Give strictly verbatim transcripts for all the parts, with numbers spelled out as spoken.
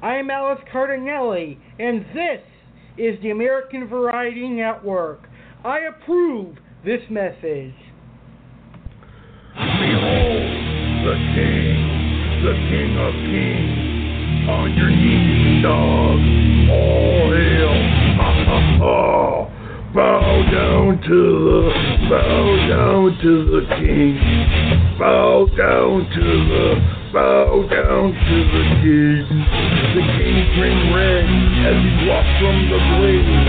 I'm Alice Cardinelli, and this is the American Variety Network. I approve this message. Behold the King, the King of Kings. On your knees, dog. All hail. Ha ha ha. Bow down to the, bow down to the King. Bow down to the. Bow down to the King. The King's ring rang as he walked from the blaze,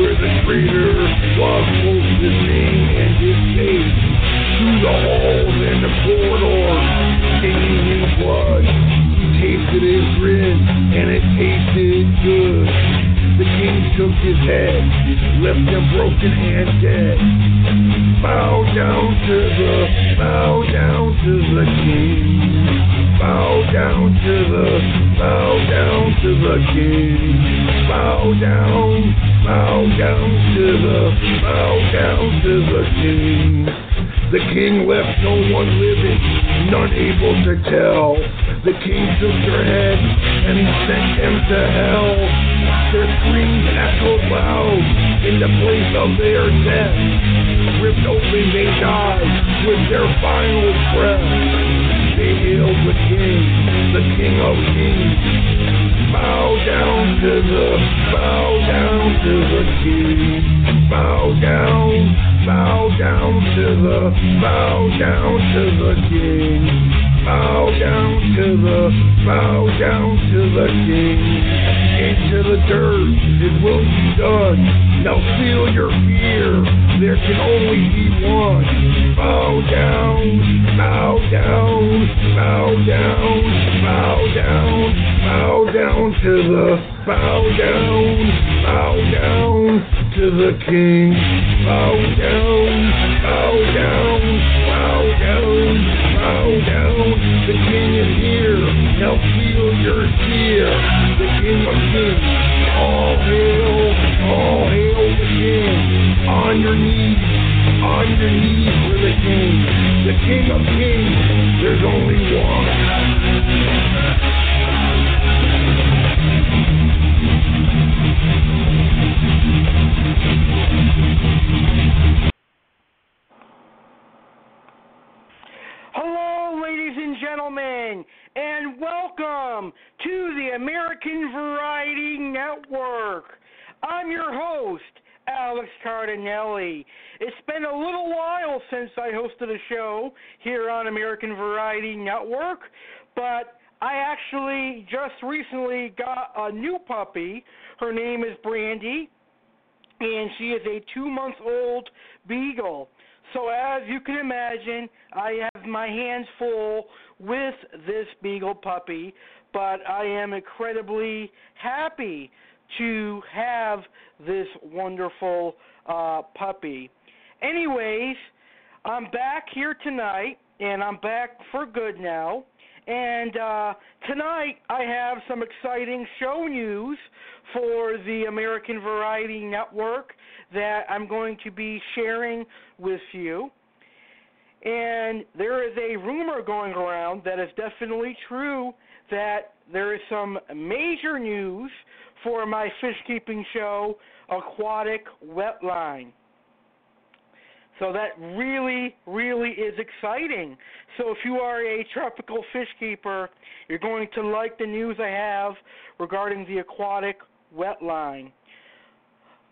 where the traitor waffles his name and his case. Through the halls and the corridors, stinging in blood, he tasted his grin, and it tasted good. The King shook his head, left him broken and dead. Bow down to the, bow down to the King. Bow down to the, bow down to the King. Bow down, bow down to the, bow down to the King. The King left no one living, none able to tell. The King took their head and he sent them to hell. Their screams echoed loud in the place of their death. Ripped open, they died with their final breath. They hail the King, the King of Kings. Bow down to the, bow down to the King. Bow down, bow down to the, bow down to the King. Bow down to the, bow down to the King. Into the dirt, it will be done. Now feel your fear, there can only be one. Bow down, bow down. Bow down, bow down, bow down to the, bow down, bow down to the King. Bow down, bow down, bow down, bow down. The King is here, now feel your fear. The King of Kings, all hail, all hail the King. On your knees, on your knees for the King. The King of Kings, there's only one. Hello, ladies and gentlemen, and welcome to the American Variety Network. I'm your host, Alice Cardinelli. It's been a little while since I hosted a show here on American Variety Network, but I actually just recently got a new puppy. Her name is Brandy, and she is a two-month-old beagle. So as you can imagine, I have my hands full with this beagle puppy, but I am incredibly happy to have this wonderful uh, puppy. Anyways, I'm back here tonight, and I'm back for good now. And uh, tonight I have some exciting show news for the American Variety Network that I'm going to be sharing with you. And there is a rumor going around that is definitely true that there is some major news for my fish-keeping show, Aquatic Wetline. So that really, really is exciting. So if you are a tropical fish keeper, you're going to like the news I have regarding the Aquatic Wetline.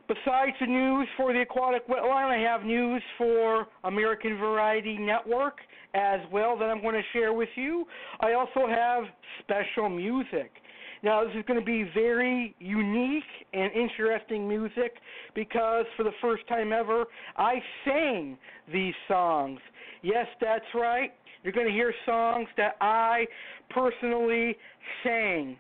Besides the news for the Aquatic Wetline, I have news for American Variety Network as well that I'm going to share with you. I also have special music. Now, this is going to be very unique and interesting music because for the first time ever, I sang these songs. Yes, that's right. You're going to hear songs that I personally sang.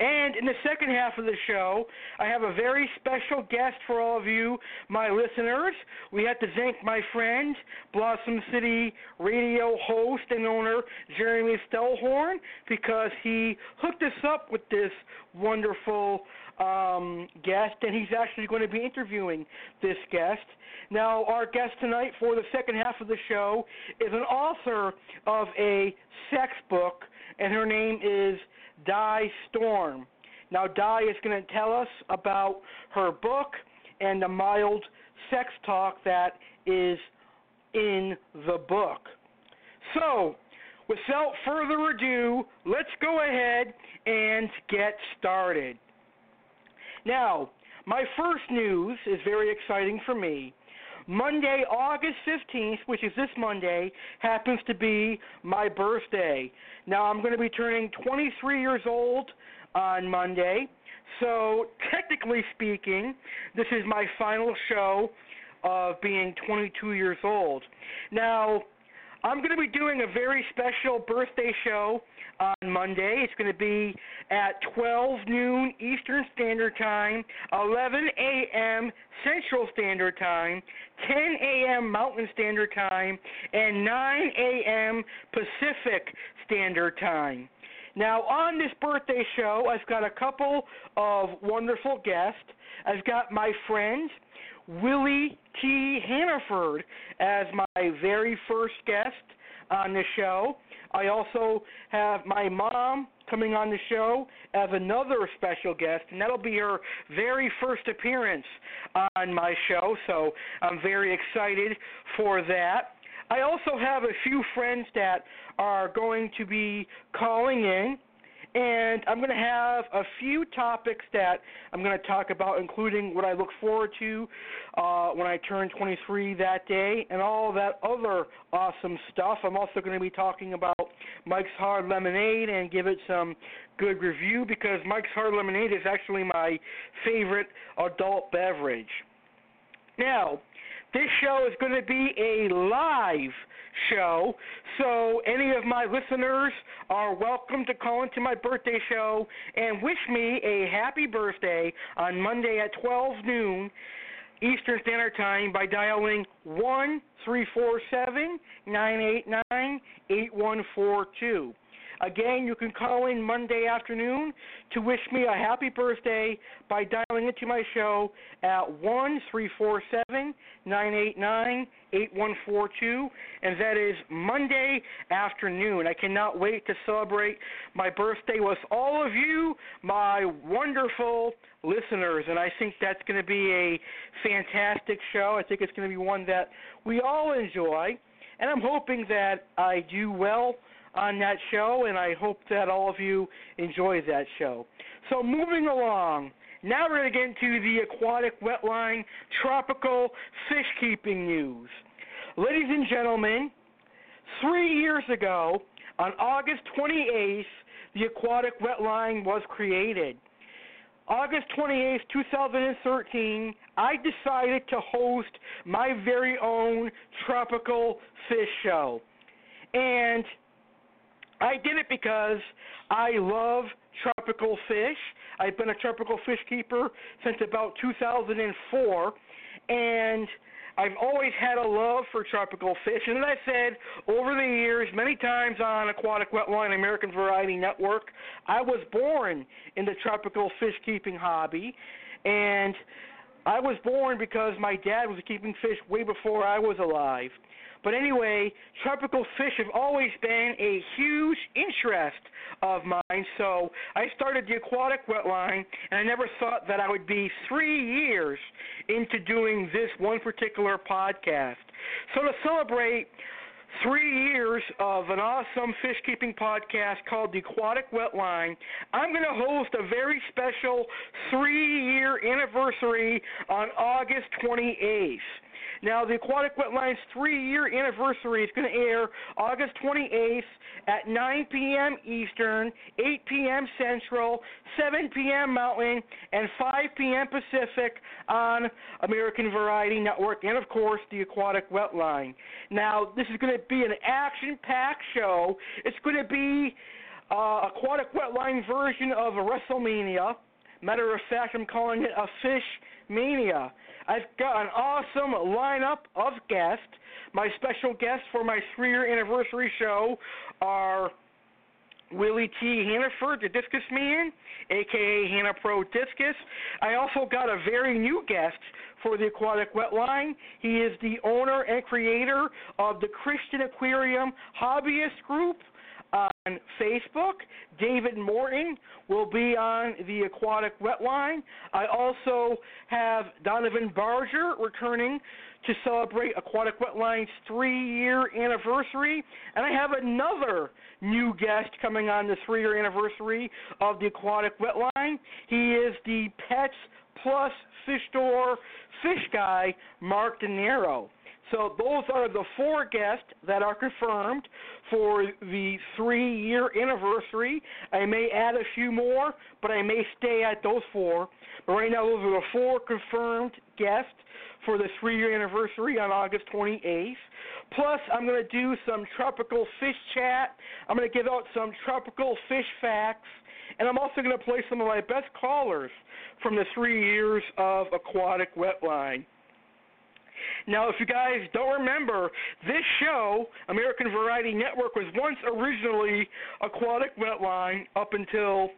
And in the second half of the show, I have a very special guest for all of you, my listeners. We have to thank my friend, Blossom City Radio host and owner, Jeremy Stellhorn, because he hooked us up with this wonderful um, guest, and he's actually going to be interviewing this guest. Now, our guest tonight for the second half of the show is an author of a sex book, and her name is Di Storm. Now, Di is going to tell us about her book and the mild sex talk that is in the book. So, without further ado, let's go ahead and get started. Now, my first news is very exciting for me. Monday, August fifteenth, which is this Monday, happens to be my birthday. Now, I'm going to be turning twenty-three years old on Monday. So, technically speaking, this is my final show of being twenty-two years old. Now, I'm going to be doing a very special birthday show on Monday. It's going to be at twelve noon Eastern Standard Time, eleven a.m. Central Standard Time, ten a.m. Mountain Standard Time, and nine a.m. Pacific Standard Time. Now, on this birthday show, I've got a couple of wonderful guests. I've got my friend, Willie T. Hannaford, as my very first guest on the show. I also have my mom coming on the show as another special guest, and that'll be her very first appearance on my show, so I'm very excited for that. I also have a few friends that are going to be calling in, and I'm going to have a few topics that I'm going to talk about, including what I look forward to uh, when I turn twenty-three that day and all that other awesome stuff. I'm also going to be talking about Mike's Hard Lemonade and give it some good review because Mike's Hard Lemonade is actually my favorite adult beverage. Now, this show is going to be a live show, so any of my listeners are welcome to call into my birthday show and wish me a happy birthday on Monday at twelve noon Eastern Standard Time by dialing one three four seven, nine eight nine, eight one four two. Again, you can call in Monday afternoon to wish me a happy birthday by dialing into my show at one three four seven, nine eight nine, eight one four two, and that is Monday afternoon. I cannot wait to celebrate my birthday with all of you, my wonderful listeners, and I think that's going to be a fantastic show. I think it's going to be one that we all enjoy, and I'm hoping that I do well on that show, and I hope that all of you enjoy that show. So moving along, now we're going to get into the aquatic wetline tropical fish keeping news. Ladies and gentlemen, three years ago, on August twenty-eighth, the aquatic wetline was created. August twenty-eighth, two thousand thirteen, I decided to host my very own tropical fish show. And I did it because I love tropical fish. I've been a tropical fish keeper since about two thousand four, and I've always had a love for tropical fish. And as I said over the years, many times on Aquatic Wetline, American Variety Network, I was born in the tropical fish keeping hobby, and I was born because my dad was keeping fish way before I was alive. But anyway, tropical fish have always been a huge interest of mine, so I started the Aquatic Wetline, and I never thought that I would be three years into doing this one particular podcast. So to celebrate three years of an awesome fish-keeping podcast called The Aquatic Wetline, I'm going to host a very special three-year anniversary on August twenty-eighth. Now, the Aquatic Wetline's three-year anniversary is going to air August twenty-eighth at nine p.m. Eastern, eight p.m. Central, seven p.m. Mountain, and five p.m. Pacific on American Variety Network and, of course, the Aquatic Wetline. Now, this is going to be an action-packed show. It's going to be uh, Aquatic Wetline version of WrestleMania. Matter of fact, I'm calling it a Fish Mania. I've got an awesome lineup of guests. My special guests for my three-year anniversary show are Willie T. Hannaford, the Discus Man, a k a. Hannapro Discus. I also got a very new guest for the Aquatic Wetline. He is the owner and creator of the Christian Aquarium Hobbyist Group. on Facebook. David Morton will be on the Aquatic Wetline. I also have Donovan Barger returning to celebrate Aquatic Wetline's three-year anniversary. And I have another new guest coming on the three-year anniversary of the Aquatic Wetline. He is the Pets Plus Fish Store Fish Guy, Mark De Niro. So those are the four guests that are confirmed for the three-year anniversary. I may add a few more, but I may stay at those four. But right now, those are the four confirmed guests for the three-year anniversary on August twenty-eighth. Plus, I'm going to do some tropical fish chat. I'm going to give out some tropical fish facts. And I'm also going to play some of my best callers from the three years of Aquatic Wetline. Now, if you guys don't remember, this show, American Variety Network, was once originally Aquatic Wetline up until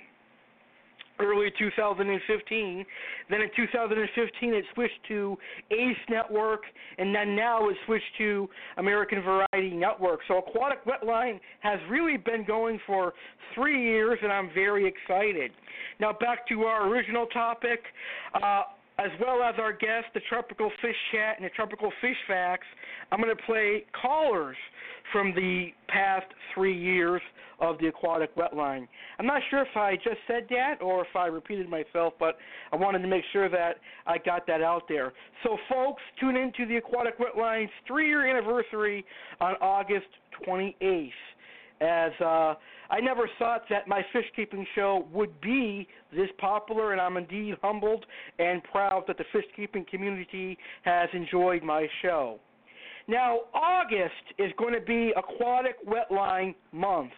early two thousand fifteen. Then in two thousand fifteen, it switched to Ace Network, and then now it switched to American Variety Network. So Aquatic Wetline has really been going for three years, and I'm very excited. Now, back to our original topic. Uh, As well as our guests, the Tropical Fish Chat and the Tropical Fish Facts, I'm going to play callers from the past three years of the Aquatic Wetline. I'm not sure if I just said that or if I repeated myself, but I wanted to make sure that I got that out there. So, folks, tune in to the Aquatic Wetline's three-year anniversary on August twenty-eighth. As uh, I never thought that my fishkeeping show would be this popular, and I'm indeed humbled and proud that the fishkeeping community has enjoyed my show. Now, August is going to be Aquatic Wetline Month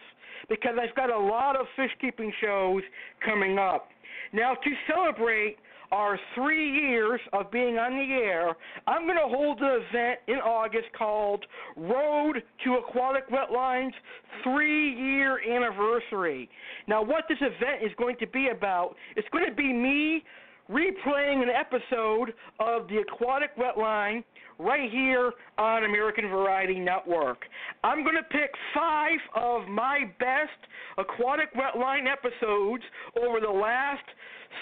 because I've got a lot of fishkeeping shows coming up. Now, to celebrate our three years of being on the air, I'm going to hold an event in August called Road to Aquatic Wetline's three-year anniversary. Now, what this event is going to be about, it's going to be me replaying an episode of the Aquatic Wetline right here on American Variety Network. I'm going to pick five of my best Aquatic Wetline episodes over the last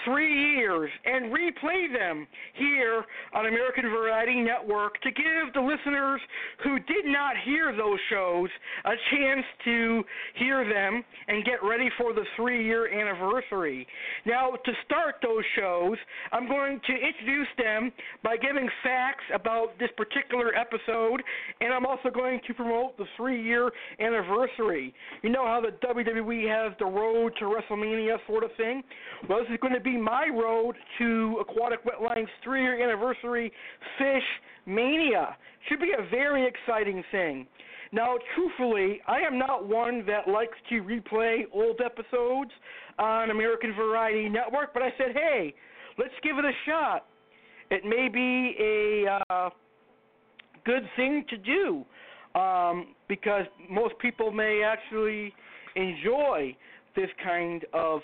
three years and replay them here on American Variety Network to give the listeners who did not hear those shows a chance to hear them and get ready for the three-year anniversary. Now, to start those shows, I'm going to introduce them by giving facts about this particular episode, and I'm also going to promote the three-year anniversary. You know how the W W E has the road to WrestleMania sort of thing? Well, this is going to be my road to Aquatic Wetline's three-year anniversary, Fish Mania. Should be a very exciting thing. Now, truthfully, I am not one that likes to replay old episodes on American Variety Network, but I said, hey, let's give it a shot. It may be a uh, good thing to do um, because most people may actually enjoy this kind of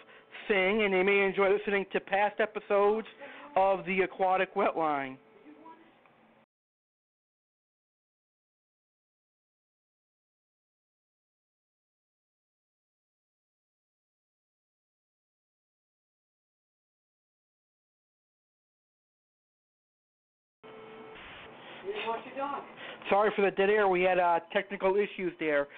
thing, and they may enjoy listening to past episodes of the Aquatic Wetline. You didn't want your dog. Sorry for the dead air. We had uh, technical issues there.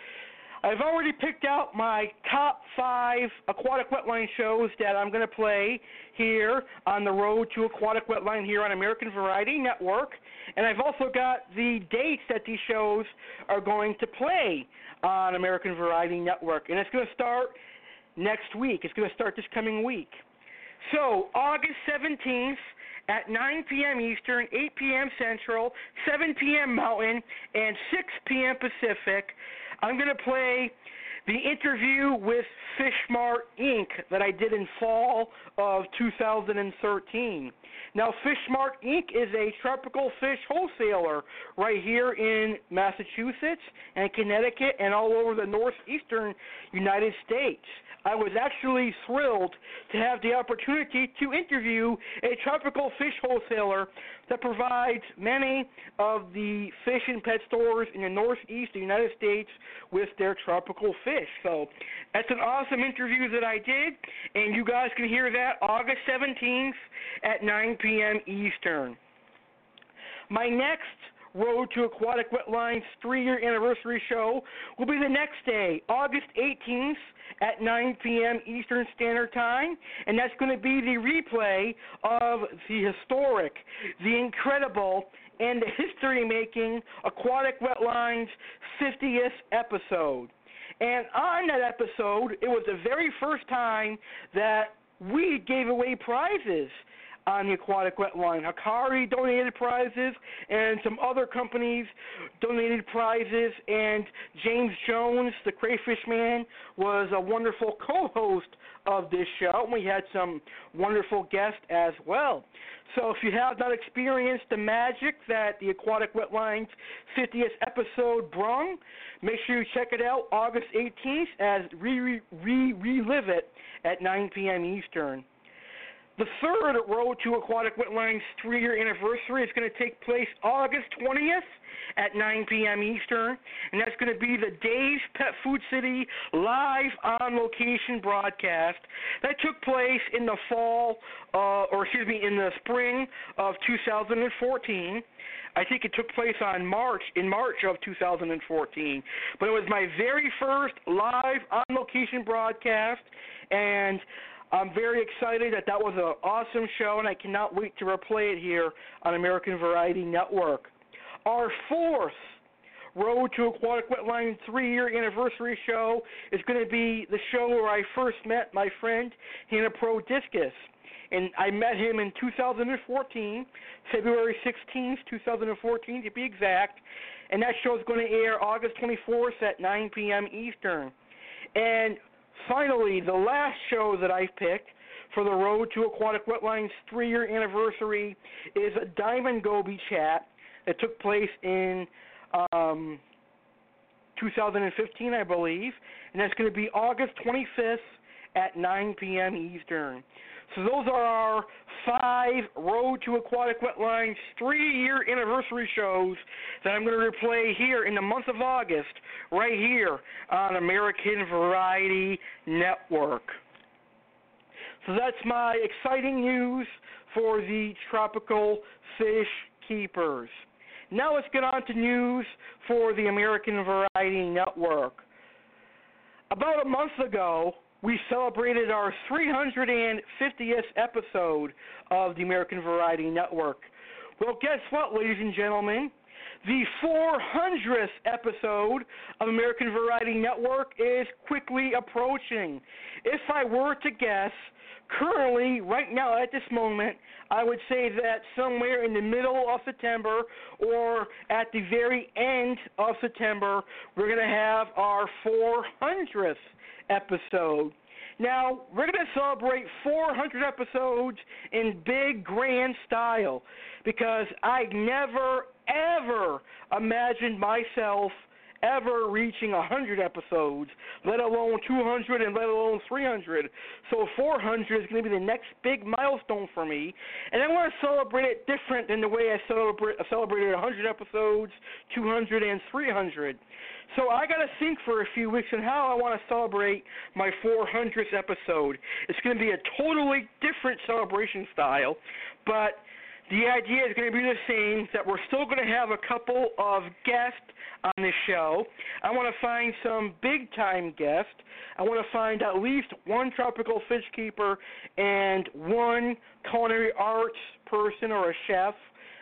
I've already picked out my top five Aquatic Wetline shows that I'm going to play here on the Road to Aquatic Wetline here on American Variety Network. And I've also got the dates that these shows are going to play on American Variety Network. And it's going to start next week. It's going to start this coming week. So August seventeenth. At nine p.m. Eastern, eight p.m. Central, seven p.m. Mountain, and six p.m. Pacific, I'm going to play the interview with Fishmark Incorporated that I did in fall of two thousand thirteen. Now, Fishmark Incorporated is a tropical fish wholesaler right here in Massachusetts and Connecticut and all over the northeastern United States. I was actually thrilled to have the opportunity to interview a tropical fish wholesaler that provides many of the fish and pet stores in the northeast of the United States with their tropical fish. list. So that's an awesome interview that I did, and you guys can hear that August seventeenth at nine p.m. Eastern. My next Road to Aquatic Wetline's three-year anniversary show will be the next day, August eighteenth at nine p.m. Eastern Standard Time, and that's going to be the replay of the historic, the incredible, and the history-making Aquatic Wetline's fiftieth episode. And on that episode, it was the very first time that we gave away prizes on the Aquatic Wetline. Hakari donated prizes, and some other companies donated prizes, and James Jones, the crayfish man, was a wonderful co-host of this show, and we had some wonderful guests as well. So if you have not experienced the magic that the Aquatic Wetline's fiftieth episode brung, make sure you check it out August eighteenth as we relive it at nine p.m. Eastern. The third Road to Aquatic Wetline's three-year anniversary is going to take place August twentieth at nine p.m. Eastern, and that's going to be the Dave's Pet Food City live on location broadcast that took place in the fall, uh, or excuse me, in the spring of two thousand fourteen. I think it took place on March, in March of two thousand fourteen. But it was my very first live on location broadcast, and I'm very excited that that was an awesome show, and I cannot wait to replay it here on American Variety Network. Our fourth Road to Aquatic Wetline three-year anniversary show is going to be the show where I first met my friend Hannapro Discus, and I met him in two thousand fourteen, February sixteenth, twenty fourteen to be exact, and that show is going to air August twenty-fourth at nine p.m. Eastern. And finally, the last show that I've picked for the Road to Aquatic Wetline's three-year anniversary is a Diamond Goby chat that took place in um, two thousand fifteen, I believe, and that's going to be August twenty-fifth at nine p.m. Eastern. So those are our five Road to Aquatic Wetline's three-year anniversary shows that I'm going to replay here in the month of August, right here on American Variety Network. So that's my exciting news for the tropical fish keepers. Now let's get on to news for the American Variety Network. About a month ago, we celebrated our three hundred fiftieth episode of the American Variety Network. Well, guess what, ladies and gentlemen? The four hundredth episode of American Variety Network is quickly approaching. If I were to guess, currently, right now at this moment, I would say that somewhere in the middle of September or at the very end of September, we're going to have our four hundredth episode. Now, we're going to celebrate four hundred episodes in big, grand style because I never, ever imagined myself ever reaching one hundred episodes, let alone two hundred and let alone three hundred. So four hundred is going to be the next big milestone for me, and I want to celebrate it different than the way I celebrate, celebrated one hundred episodes, two hundred, and three hundred. So I got to think for a few weeks on how I want to celebrate my four hundredth episode. It's going to be a totally different celebration style, but the idea is going to be the same, that we're still going to have a couple of guests on this show. I want to find some big-time guests. I want to find at least one tropical fish keeper and one culinary arts person or a chef,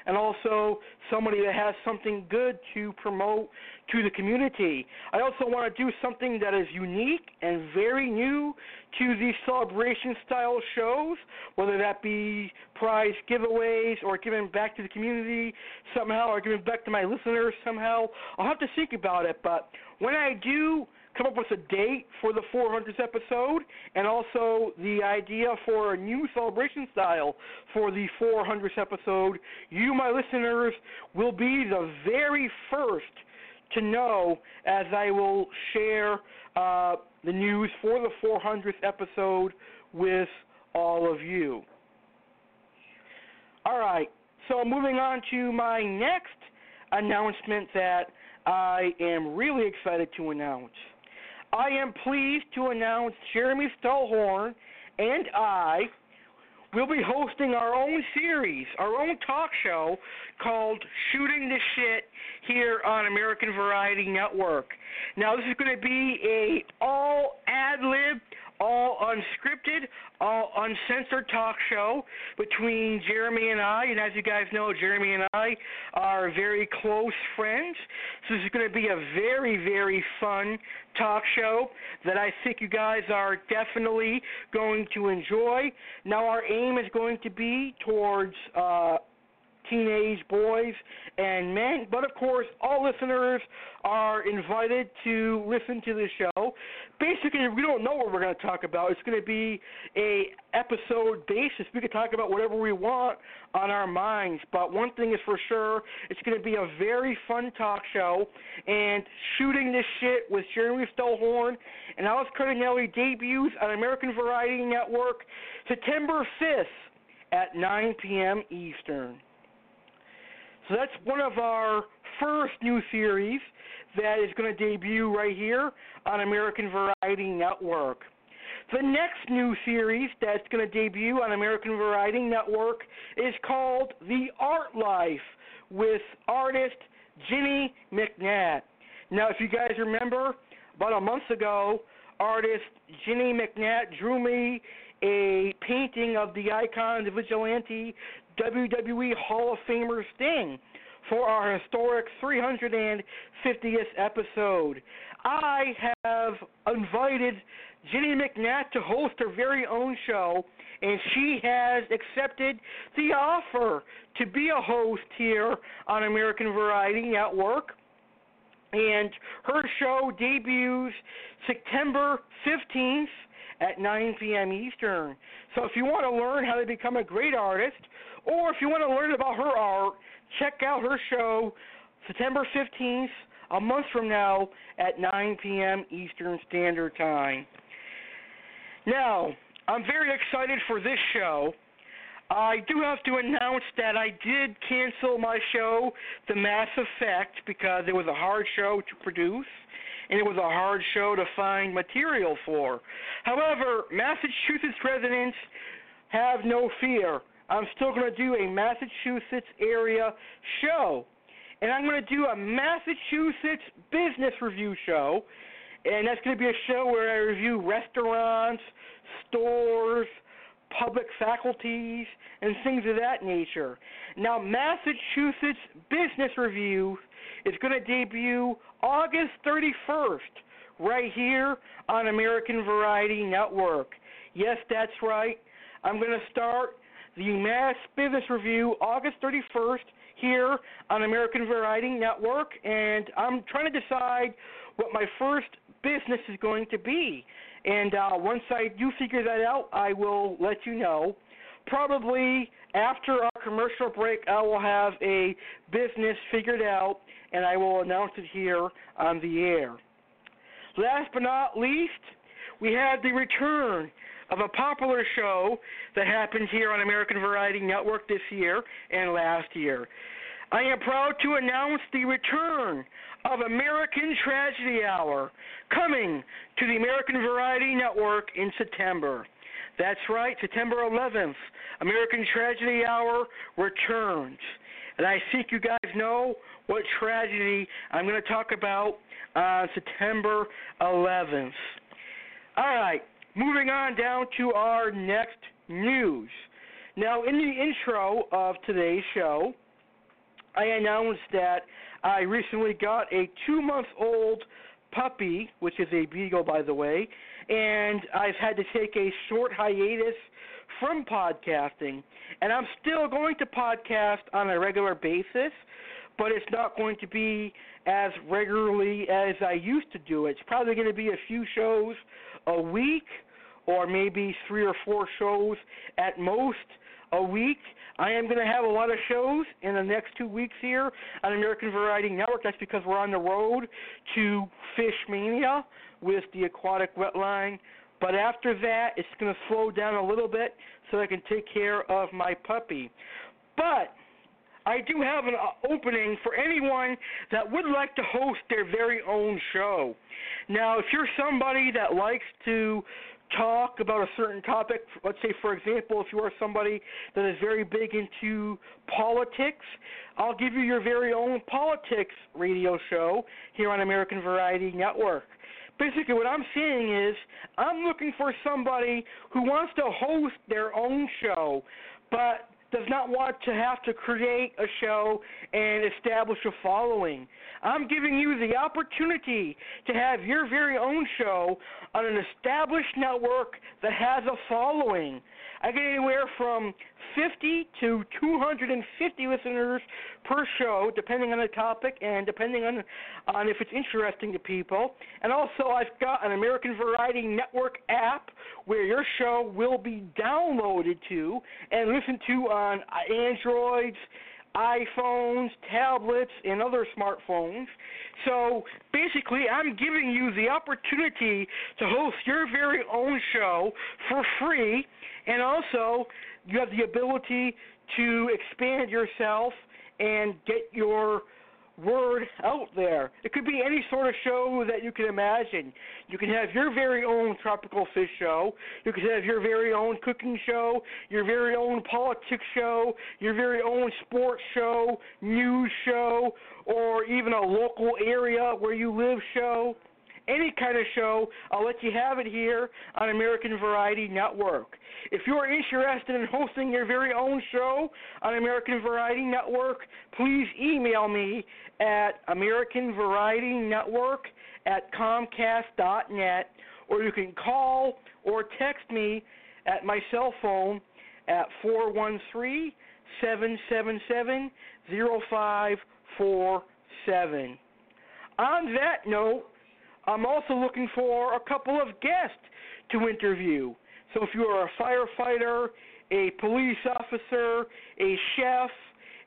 and also somebody that has something good to promote to the community. I also want to do something that is unique and very new to these celebration-style shows, whether that be prize giveaways or giving back to the community somehow or giving back to my listeners somehow. I'll have to think about it, but when I do come up with a date for the four hundredth episode and also the idea for a new celebration style for the four hundredth episode, you, my listeners, will be the very first to know as I will share uh, the news for the four hundredth episode with all of you. All right, so moving on to my next announcement that I am really excited to announce. I am pleased to announce Jeremy Stellhorn and I will be hosting our own series, our own talk show called Shooting the Shit here on American Variety Network. Now, this is going to be a all ad-lib, all unscripted, all uncensored talk show between Jeremy and I. And as you guys know, Jeremy and I are very close friends. So this is going to be a very, very fun talk show that I think you guys are definitely going to enjoy. Now, our aim is going to be towards uh, teenage boys and men, but of course, all listeners are invited to listen to the show. Basically, we don't know what we're going to talk about. It's going to be a episode basis. We can talk about whatever we want on our minds, but one thing is for sure, it's going to be a very fun talk show, and Shooting This Shit with Jeremy Stellhorn and Alice Cardinelli debuts on American Variety Network September fifth at nine p.m. Eastern. So that's one of our first new series that is going to debut right here on American Variety Network. The next new series that's going to debut on American Variety Network is called The Art Life with artist Ginny McNatt. Now, if you guys remember, about a month ago, artist Ginny McNatt drew me a painting of the icon, the vigilante, W W E Hall of Famer Sting for our historic three hundred fiftieth episode. I have invited Ginny McNatt to host her very own show, and she has accepted the offer to be a host here on American Variety Network. And her show debuts September fifteenth at nine p.m. Eastern. So if you want to learn how to become a great artist, or if you want to learn about her art, check out her show September fifteenth, a month from now, at nine p.m. Eastern Standard Time. Now, I'm very excited for this show. I do have to announce that I did cancel my show, The Mass Effect, because it was a hard show to produce, and it was a hard show to find material for. However, Massachusetts residents have no fear. I'm still going to do a Massachusetts area show, and I'm going to do a Massachusetts business review show, and that's going to be a show where I review restaurants, stores, public faculties, and things of that nature. Now, Massachusetts Business Review is going to debut August thirty-first right here on American Variety Network. Yes, that's right. I'm going to start the Mass Business Review August thirty-first here on American Variety Network, and I'm trying to decide what my first business is going to be. And uh, once I do figure that out, I will let you know. Probably after our commercial break, I will have a business figured out, and I will announce it here on the air. Last but not least, we had the return of a popular show that happened here on American Variety Network this year and last year. I am proud to announce the return of American Tragedy Hour, coming to the American Variety Network in September. That's right, September eleventh, American Tragedy Hour returns. And I think you guys know what tragedy I'm going to talk about on September eleventh. All right, moving on down to our next news. Now, in the intro of today's show, I announced that I recently got a two-month-old puppy, which is a beagle, by the way, and I've had to take a short hiatus from podcasting. And I'm still going to podcast on a regular basis, but it's not going to be as regularly as I used to do it. It's probably going to be a few shows a week or maybe three or four shows at most a week. I am going to have a lot of shows in the next two weeks here on American Variety Network. That's because we're on the road to Fishmania with the Aquatic Wetline. But after that, it's going to slow down a little bit so I can take care of my puppy. But I do have an opening for anyone that would like to host their very own show. Now, if you're somebody that likes to talk about a certain topic, let's say, for example, if you are somebody that is very big into politics, I'll give you your very own politics radio show here on American Variety Network. Basically, what I'm seeing is I'm looking for somebody who wants to host their own show but does not want to have to create a show and establish a following. I'm giving you the opportunity to have your very own show on an established network that has a following. I get anywhere from fifty to two hundred fifty listeners per show, depending on the topic and depending on, on if it's interesting to people. And also, I've got an American Variety Network app where your show will be downloaded to and listened to on Androids, iPhones, tablets, and other smartphones. So basically, I'm giving you the opportunity to host your very own show for free, and also you have the ability to expand yourself and get your word out there. It could be any sort of show that you can imagine. You can have your very own tropical fish show. You can have your very own cooking show, your very own politics show, your very own sports show, news show, or even a local area where you live show. Any kind of show, I'll let you have it here on American Variety Network. If you're interested in hosting your very own show on American Variety Network, please email me at american variety network at comcast dot net, or you can call or text me at my cell phone at four one three, seven seven seven, zero five four seven. On that note, I'm also looking for a couple of guests to interview. So if you are a firefighter, a police officer, a chef,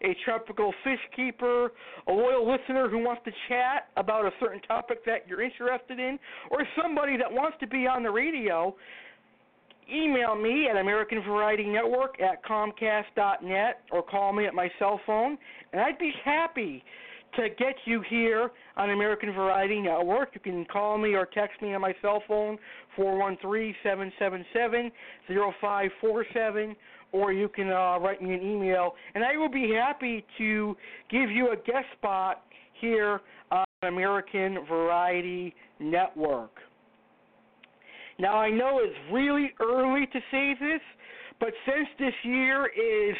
a tropical fish keeper, a loyal listener who wants to chat about a certain topic that you're interested in, or somebody that wants to be on the radio, email me at American Variety Network at comcast dot net or call me at my cell phone, and I'd be happy to get you here on American Variety Network. You can call me or text me on my cell phone, four one three, seven seven seven, zero five four seven, or you can uh, write me an email, and I will be happy to give you a guest spot here on American Variety Network. Now, I know it's really early to say this, but since this year is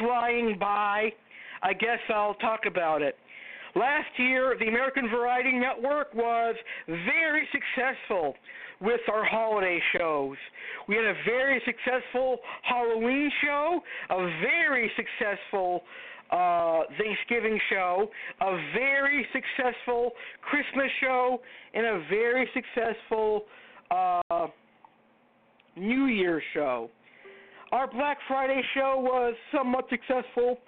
flying by, I guess I'll talk about it. Last year, the American Variety Network was very successful with our holiday shows. We had a very successful Halloween show, a very successful uh, Thanksgiving show, a very successful Christmas show, and a very successful uh, New Year's show. Our Black Friday show was somewhat successful,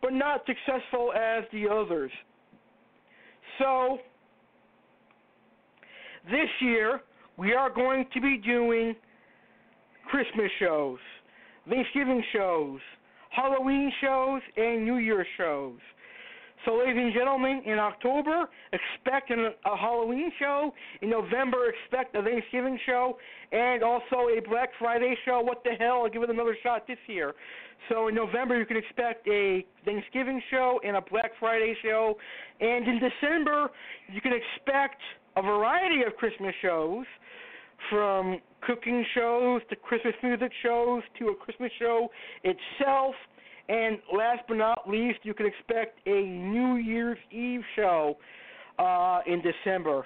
but not successful as the others. So, this year, we are going to be doing Christmas shows, Thanksgiving shows, Halloween shows, and New Year shows. So, ladies and gentlemen, in October, expect an, a Halloween show. In November, expect a Thanksgiving show, and also a Black Friday show. What the hell? I'll give it another shot this year. So in November, you can expect a Thanksgiving show and a Black Friday show. And in December, you can expect a variety of Christmas shows, from cooking shows to Christmas music shows to a Christmas show itself. And last but not least, you can expect a New Year's Eve show uh, in December.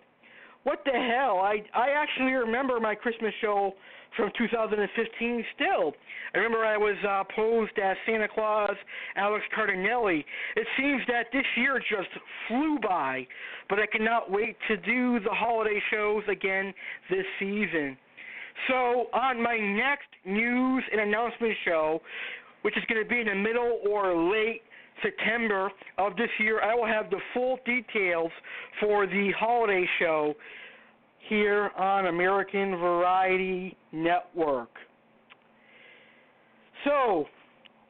What the hell? I, I actually remember my Christmas show from two thousand fifteen still. I remember I was uh, posed as Santa Claus, Alice Cardinelli. It seems that this year just flew by, but I cannot wait to do the holiday shows again this season. So on my next news and announcement show, which is going to be in the middle or late September of this year, I will have the full details for the holiday show here on American Variety Network. So,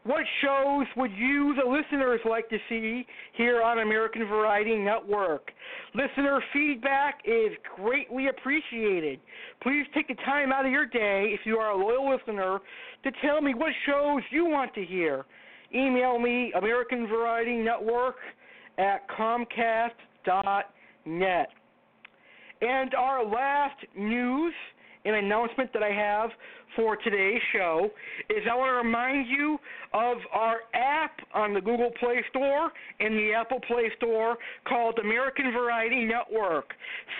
what shows would you, the listeners, like to see here on American Variety Network? Listener feedback is greatly appreciated. Please take the time out of your day, if you are a loyal listener, to tell me what shows you want to hear. Email me, American Variety Network at comcast dot net. And our last news and announcement that I have for today's show is I want to remind you of our app on the Google Play Store and the Apple Play Store called American Variety Network.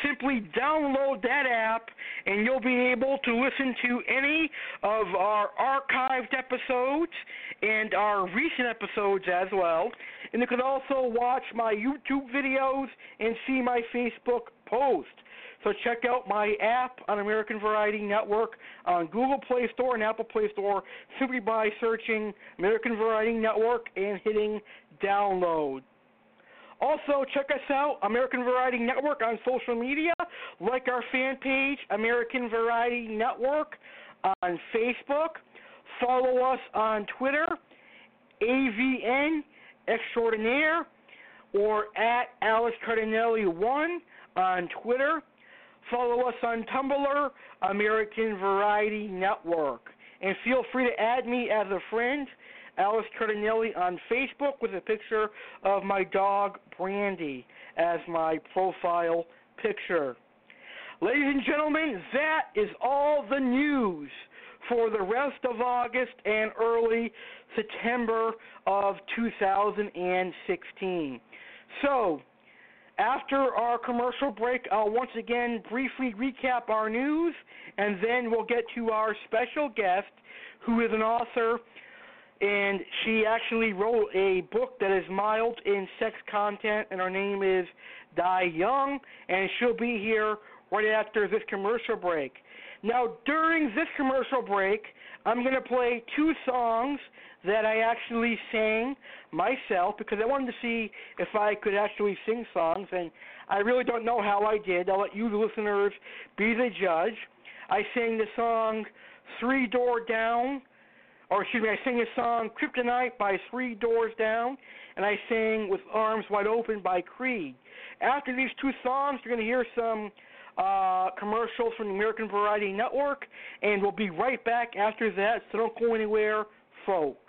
Simply download that app and you'll be able to listen to any of our archived episodes and our recent episodes as well. And you can also watch my YouTube videos and see my Facebook post. So check out my app on American Variety Network on Google Play Store and Apple Play Store simply by searching American Variety Network and hitting download. Also, check us out, American Variety Network, on social media, like our fan page, American Variety Network, on Facebook. Follow us on Twitter, A V N Extraordinaire, or at Alice Cardinelli one on Twitter. Follow us on Tumblr, American Variety Network. And feel free to add me as a friend, Alice Cardinelli, on Facebook with a picture of my dog, Brandy, as my profile picture. Ladies and gentlemen, that is all the news for the rest of August and early September of two thousand sixteen. So, after our commercial break, I'll once again briefly recap our news, and then we'll get to our special guest, who is an author, and she actually wrote a book that is mild in sex content, and her name is Di Young, and she'll be here right after this commercial break. Now, during this commercial break, I'm going to play two songs that I actually sang myself because I wanted to see if I could actually sing songs, and I really don't know how I did. I'll let you, the listeners, be the judge. I sang the song Three Door Down, or excuse me, I sang the song Kryptonite by Three Doors Down, and I sang With Arms Wide Open by Creed. After these two songs, you're going to hear some Uh, commercials from the American Variety Network, and we'll be right back after that, so don't go anywhere, folks.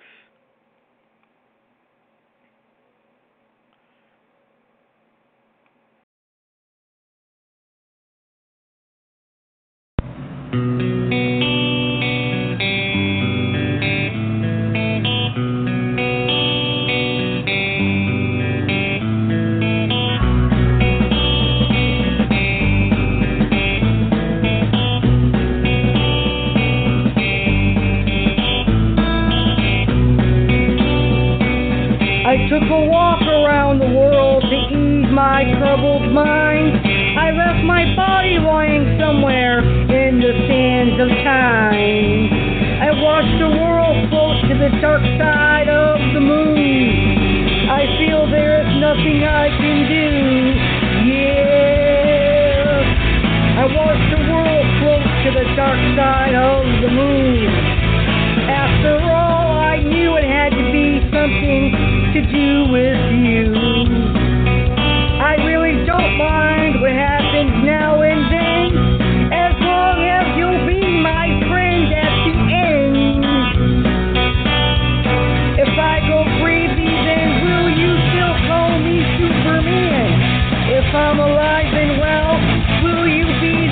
If I'm alive and well, will you be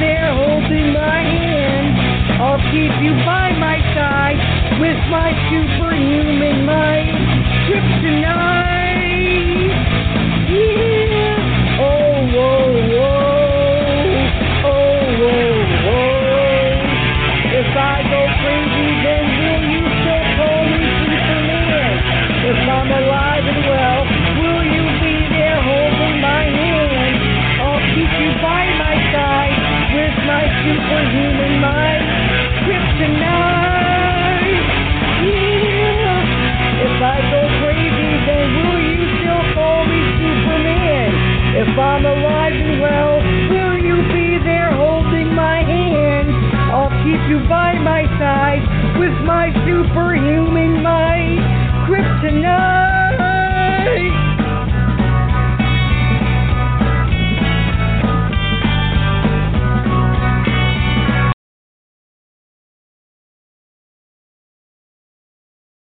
there holding my hand? I'll keep you by my side with my superhuman mind. Kryptonite. Yeah. Oh, whoa, whoa. Oh, whoa, whoa. If I go crazy, then will you still call me Superman? If I'm alive and well, will you be there holding my hand? I'll keep you by my side with my superhuman mind. Kryptonite, yeah. If I go crazy, then will you still call me Superman? If I'm alive and well, will you be there holding my hand? I'll keep you by my side with my superhuman might. Kryptonite.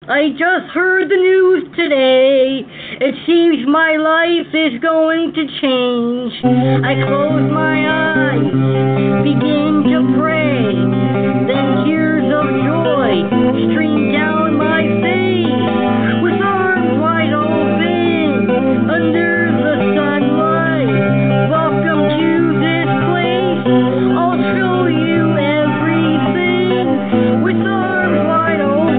I just heard the news today. It seems my life is going to change. I close my eyes, begin to pray. Then tears of joy stream down my face. With arms wide open under the sunlight, welcome to this place. I'll show you everything. With arms wide open.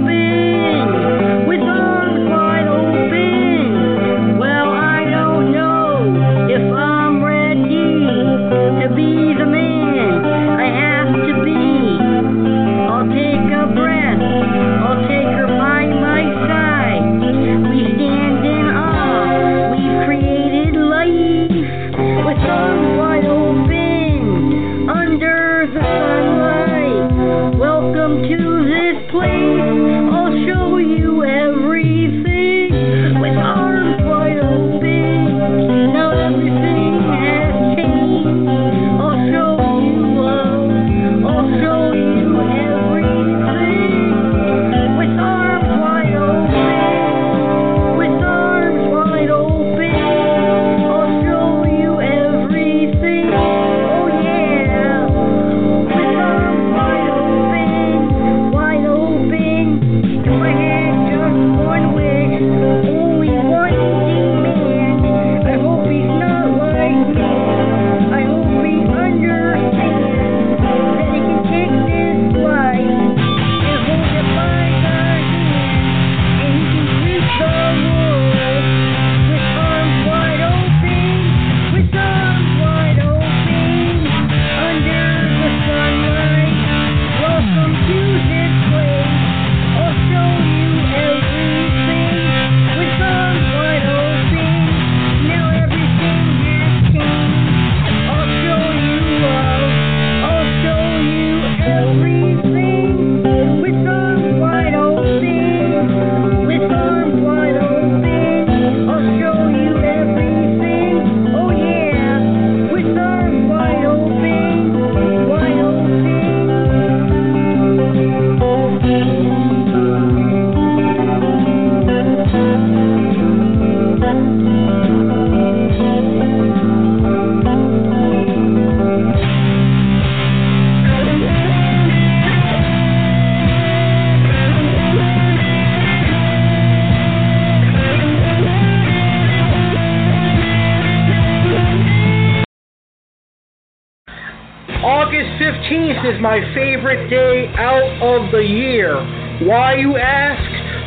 Is my favorite day out of the year. Why, you ask?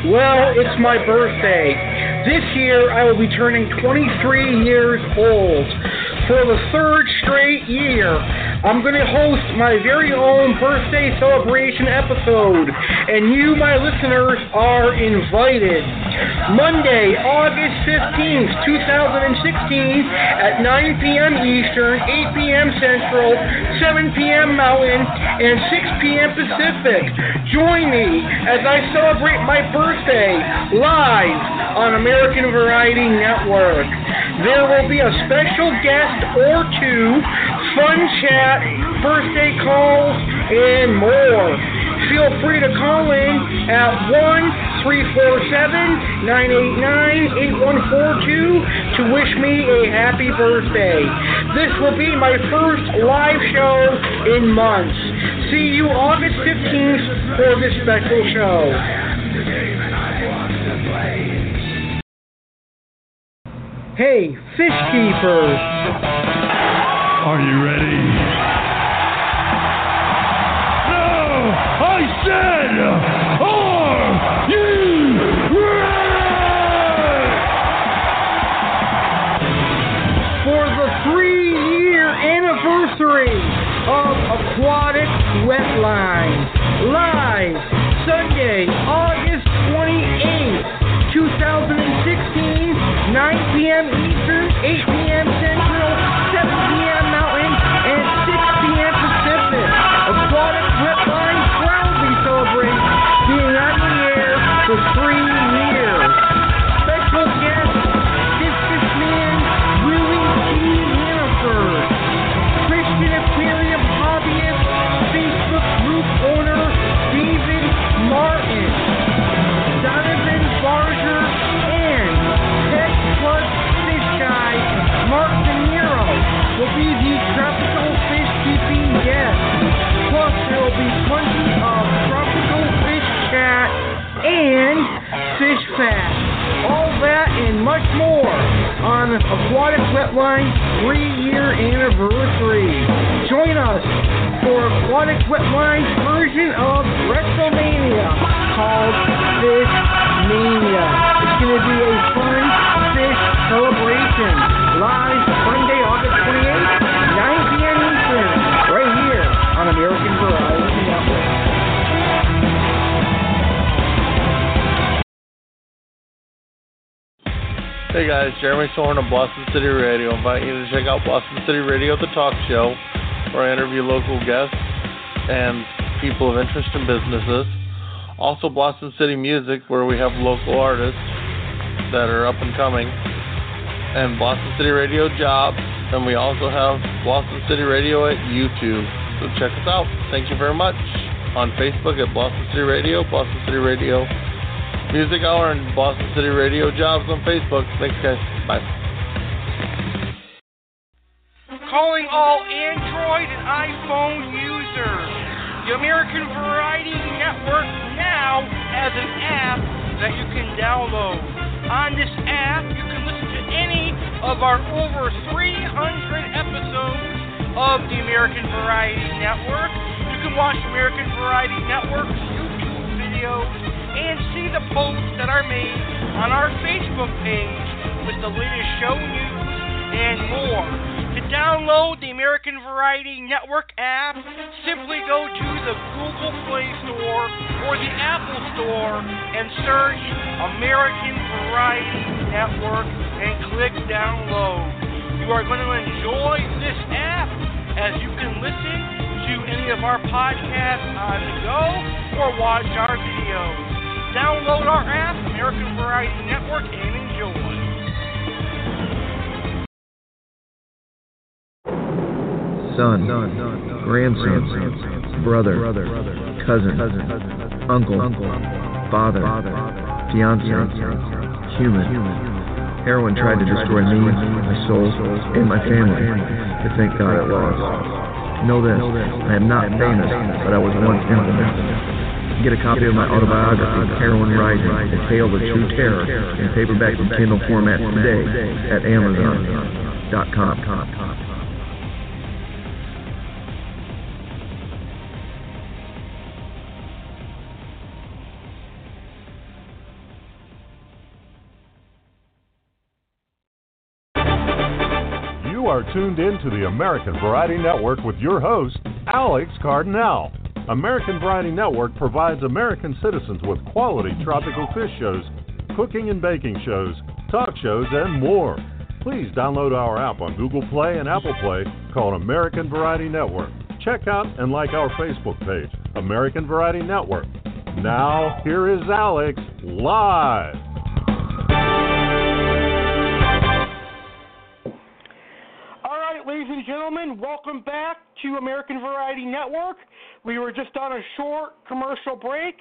Well, it's my birthday. This year, I will be turning twenty-three years old. For the third straight year, I'm going to host my very own birthday celebration episode, and you, my listeners, are invited. Monday, August fifteenth, twenty sixteen, at nine p.m. Eastern, eight p.m. Central, seven p.m. Mountain, and six p.m. Pacific. Join me as I celebrate my birthday live on American Variety Network. There will be a special guest or two, fun chat, birthday calls, and more. Feel feel free to call in at one three four seven nine eight nine eight one four two to wish me a happy birthday. This will be my first live show in months. See you August fifteenth for this special show. Hey, fish keepers! Are you ready? No! I said, are you ready? For the three-year anniversary of Aquatic Wetline, live Sunday, August twenty-eighth, twenty sixteen. nine p.m. Eastern, eight p.m. Central, seven p.m. Mountain, and six p.m. Pacific. Aquatic Wetline proudly celebrates being on the air for three years. Special guest, businessman Willie T. Hannaford, Christian Aquarium Hobbyist, Facebook group owner David Morton, Donovan Barger, Pets Plus fish guy Mark De Niro will be the tropical fish keeping guest. Plus, there will be plenty of tropical fish chat and fish facts. All that and much more on Aquatic Wetline's three-year anniversary. Join us for Aquatic Wetline's version of WrestleMania called Fish Mania. It's going to be a fun fish celebration, live Monday, August twenty-eighth, nine p.m. Eastern, right here on American Variety Network. Hey guys, Jeremy Stellhorn of Blossom City Radio. I invite you to check out Blossom City Radio, the talk show, where I interview local guests and people of interest in businesses. Also, Blossom City Music, where we have local artists that are up and coming, and Blossom City Radio Jobs, and we also have Blossom City Radio at YouTube. So check us out. Thank you very much. On Facebook at Blossom City Radio, Blossom City Radio Music Hour, and Blossom City Radio Jobs on Facebook. Thanks, guys. Bye. Calling all Android and iPhone users. The American Variety Network now has an app that you can download. On this app, you can listen to any of our over three hundred episodes of the American Variety Network. You can watch American Variety Network's YouTube videos and see the posts that are made on our Facebook page with the latest show news and more. To download the American Variety Network app, simply go to the Google Play Store or the Apple Store and search American Variety Network and click download. You are going to enjoy this app as you can listen to any of our podcasts on the go or watch our videos. Download our app, American Variety Network, and enjoy. Son, grandson, brother, cousin, uncle, father, fiance, human. Heroin tried to destroy me, my soul, and my family. But thank God it lost. Know this, I am not famous, but I was once infamous. Get a copy of my autobiography, Heroin Rising, A Tale of True Terror, in paperback and Kindle format today at amazon dot com. Tuned in to the American Variety Network with your host, Alex Cardinelli. American Variety Network provides American citizens with quality tropical fish shows, cooking and baking shows, talk shows, and more. Please download our app on Google Play and Apple Play called American Variety Network. Check out and like our Facebook page, American Variety Network. Now, here is Alex live. Ladies and gentlemen, gentlemen, welcome back to American Variety Network. We were just on a short commercial break.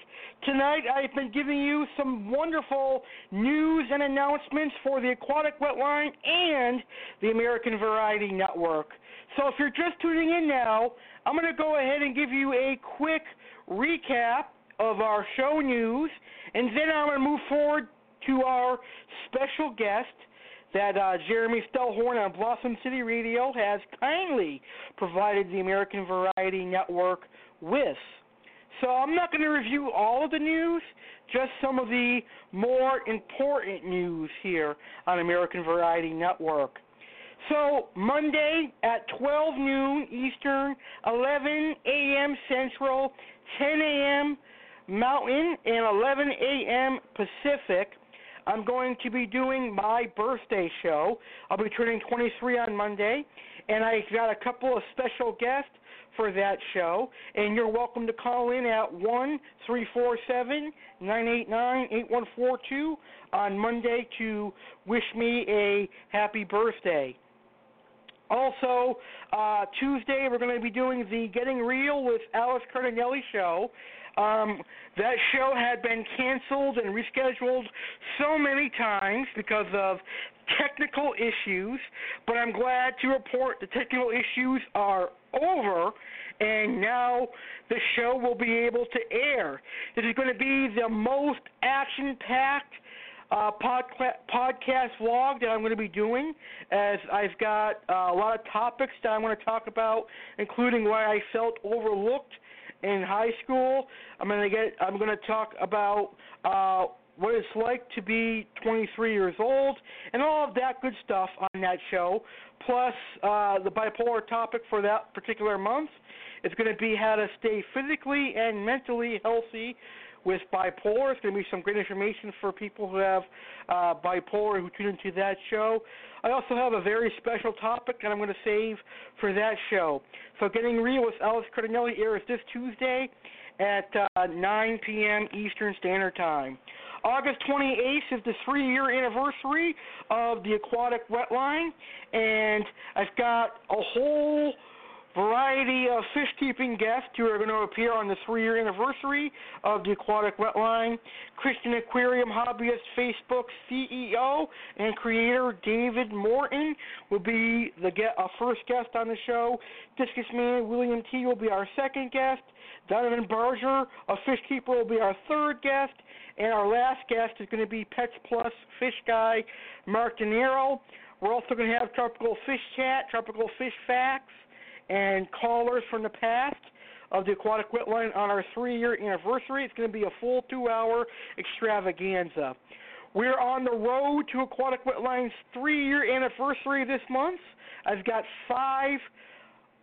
Tonight I've been giving you some wonderful news and announcements for the Aquatic Wetline and the American Variety Network. So if you're just tuning in now, I'm going to go ahead and give you a quick recap of our show news, and then I'm going to move forward to our special guest that uh, Jeremy Stellhorn on Blossom City Radio has kindly provided the American Variety Network with. So I'm not going to review all of the news, just some of the more important news here on American Variety Network. So Monday at twelve noon Eastern, eleven a.m. Central, ten a.m. Mountain, and eleven a.m. Pacific, I'm going to be doing my birthday show. I'll be turning twenty-three on Monday, and I got a couple of special guests for that show, and you're welcome to call in at one three four seven, nine eight nine, eight one four two on Monday to wish me a happy birthday. Also, uh, Tuesday, we're going to be doing the Getting Real with Alice Cardinelli show. Um, that show had been canceled and rescheduled so many times because of technical issues, but I'm glad to report the technical issues are over, and now the show will be able to air. This is going to be the most action-packed Uh, podca- podcast vlog that I'm going to be doing, as I've got uh, a lot of topics that I'm going to talk about, including why I felt overlooked in high school. I'm going to get. I'm going to talk about uh, what it's like to be twenty-three years old and all of that good stuff on that show. Plus, uh, the bipolar topic for that particular month is going to be how to stay physically and mentally healthy with bipolar. It's going to be some great information for people who have uh, bipolar who tune into that show. I also have a very special topic that I'm going to save for that show. So Getting Real with Alice Cardinelli airs this Tuesday at uh, nine p.m. Eastern Standard Time. August twenty-eighth is the three-year anniversary of the Aquatic Wetline, and I've got a whole variety of fish-keeping guests who are going to appear on the three-year anniversary of the Aquatic Wetline. Christian Aquarium Hobbyist Facebook C E O and creator David Morton will be the get, uh, first guest on the show. Discus Man William T. will be our second guest. Donovan Barger, a fish keeper, will be our third guest. And our last guest is going to be Pets Plus fish guy Mark De Niro. We're also going to have Tropical Fish Chat, Tropical Fish Facts, and callers from the past of the Aquatic Wetline on our three-year anniversary. It's going to be a full two-hour extravaganza. We're on the road to Aquatic Wetline's three-year anniversary this month. I've got five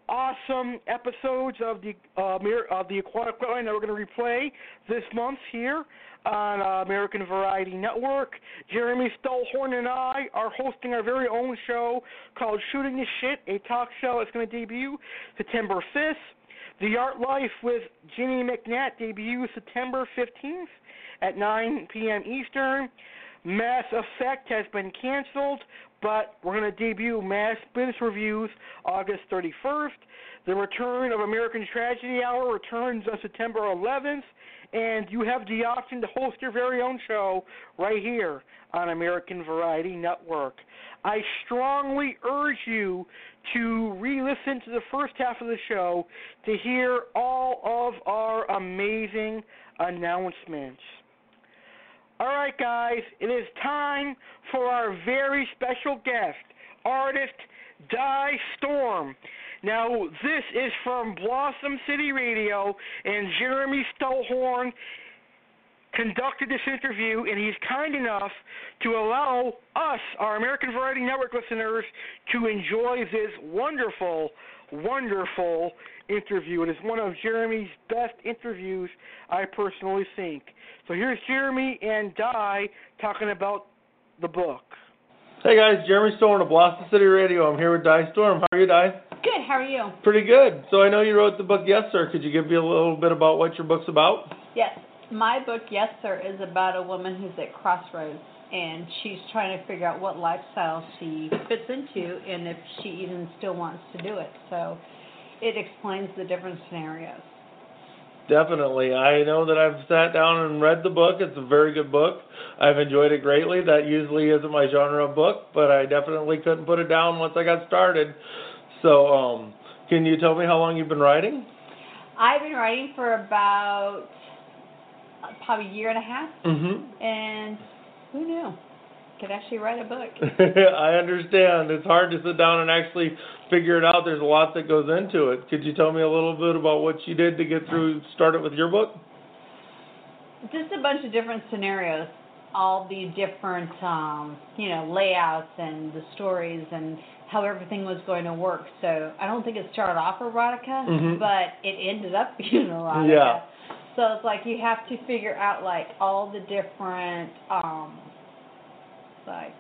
awesome episodes of the uh, of the Aquatic Wetline that we're going to replay this month here on uh, American Variety Network. Jeremy Stellhorn and I are hosting our very own show called Shooting the Shit, a talk show that's going to debut September fifth. The Art Life with Ginny McNatt debuts September fifteenth at nine p.m. Eastern. Mass Effect has been canceled, but we're going to debut Mass Business Reviews August thirty-first. The return of American Tragedy Hour returns on September eleventh, and you have the option to host your very own show right here on American Variety Network. I strongly urge you to re-listen to the first half of the show to hear all of our amazing announcements. All right, guys, it is time for our very special guest, artist Di Storm. Now, this is from Blossom City Radio, and Jeremy Stellhorn conducted this interview, and he's kind enough to allow us, our American Variety Network listeners, to enjoy this wonderful, wonderful interview. It is one of Jeremy's best interviews I personally think. So here's Jeremy and Di talking about the book. Hey guys, Jeremy Stellhorn of Blossom City Radio. I'm here with Di Storm. How are you, Di? Good. How are you? Pretty good. So I know you wrote the book Yes Sir. Could you give me a little bit about what your book's about? Yes. My book Yes Sir is about a woman who's at crossroads. and she's trying to figure out what lifestyle she fits into and if she even still wants to do it. So it explains the different scenarios. Definitely. I know that I've sat down and read the book. It's a very good book. I've enjoyed it greatly. That usually isn't my genre of book, but I definitely couldn't put it down once I got started. So um, can you tell me how long you've been writing? I've been writing for about probably a year and a half, mm-hmm. and who knew? Could actually write a book. I understand. It's hard to sit down and actually figure it out. There's a lot that goes into it. Could you tell me a little bit about what you did to get through, started with your book? Just a bunch of different scenarios, all the different, um, you know, layouts and the stories and how everything was going to work. So I don't think it started off erotica, mm-hmm. but it ended up being erotica. Yeah. So it's like you have to figure out, like, all the different, um, like,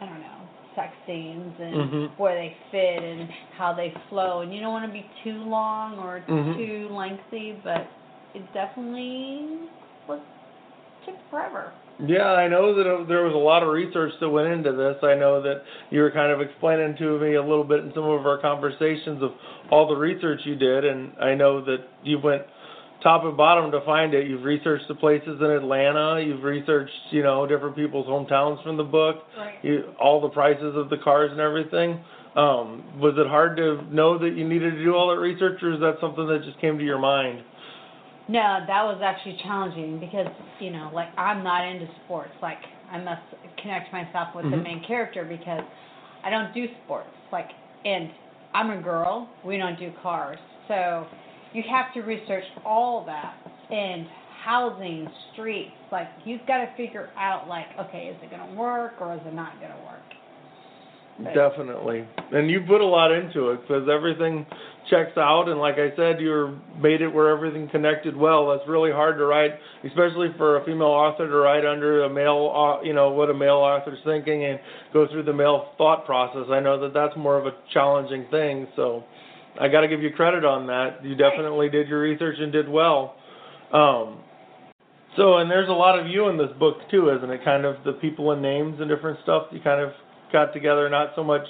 I don't know, sex scenes and mm-hmm. where they fit and how they flow. And you don't want to be too long or mm-hmm. too lengthy, but it definitely was, took forever. Yeah, I know that there was a lot of research that went into this. I know that you were kind of explaining to me a little bit in some of our conversations of all the research you did, and I know that you went top and bottom to find it. You've researched the places in Atlanta. You've researched, you know, different people's hometowns from the book, right. you, all the prices of the cars and everything. Um, was it hard to know that you needed to do all that research, or is that something that just came to your mind? No, that was actually challenging because, you know, like, I'm not into sports. Like, I must connect myself with mm-hmm. the main character because I don't do sports. Like, and I'm a girl. We don't do cars. So you have to research all that, and housing, streets. Like, you've got to figure out, like, okay, is it going to work or is it not going to work? But definitely. And you put a lot into it because everything checks out. And like I said, you made it where everything connected well. That's really hard to write, especially for a female author to write under a male, you know, what a male author's thinking and go through the male thought process. I know that that's more of a challenging thing, so I got to give you credit on that. You definitely did your research and did well. Um, so, and there's a lot of you in this book, too, isn't it? Kind of the people and names and different stuff you kind of got together, not so much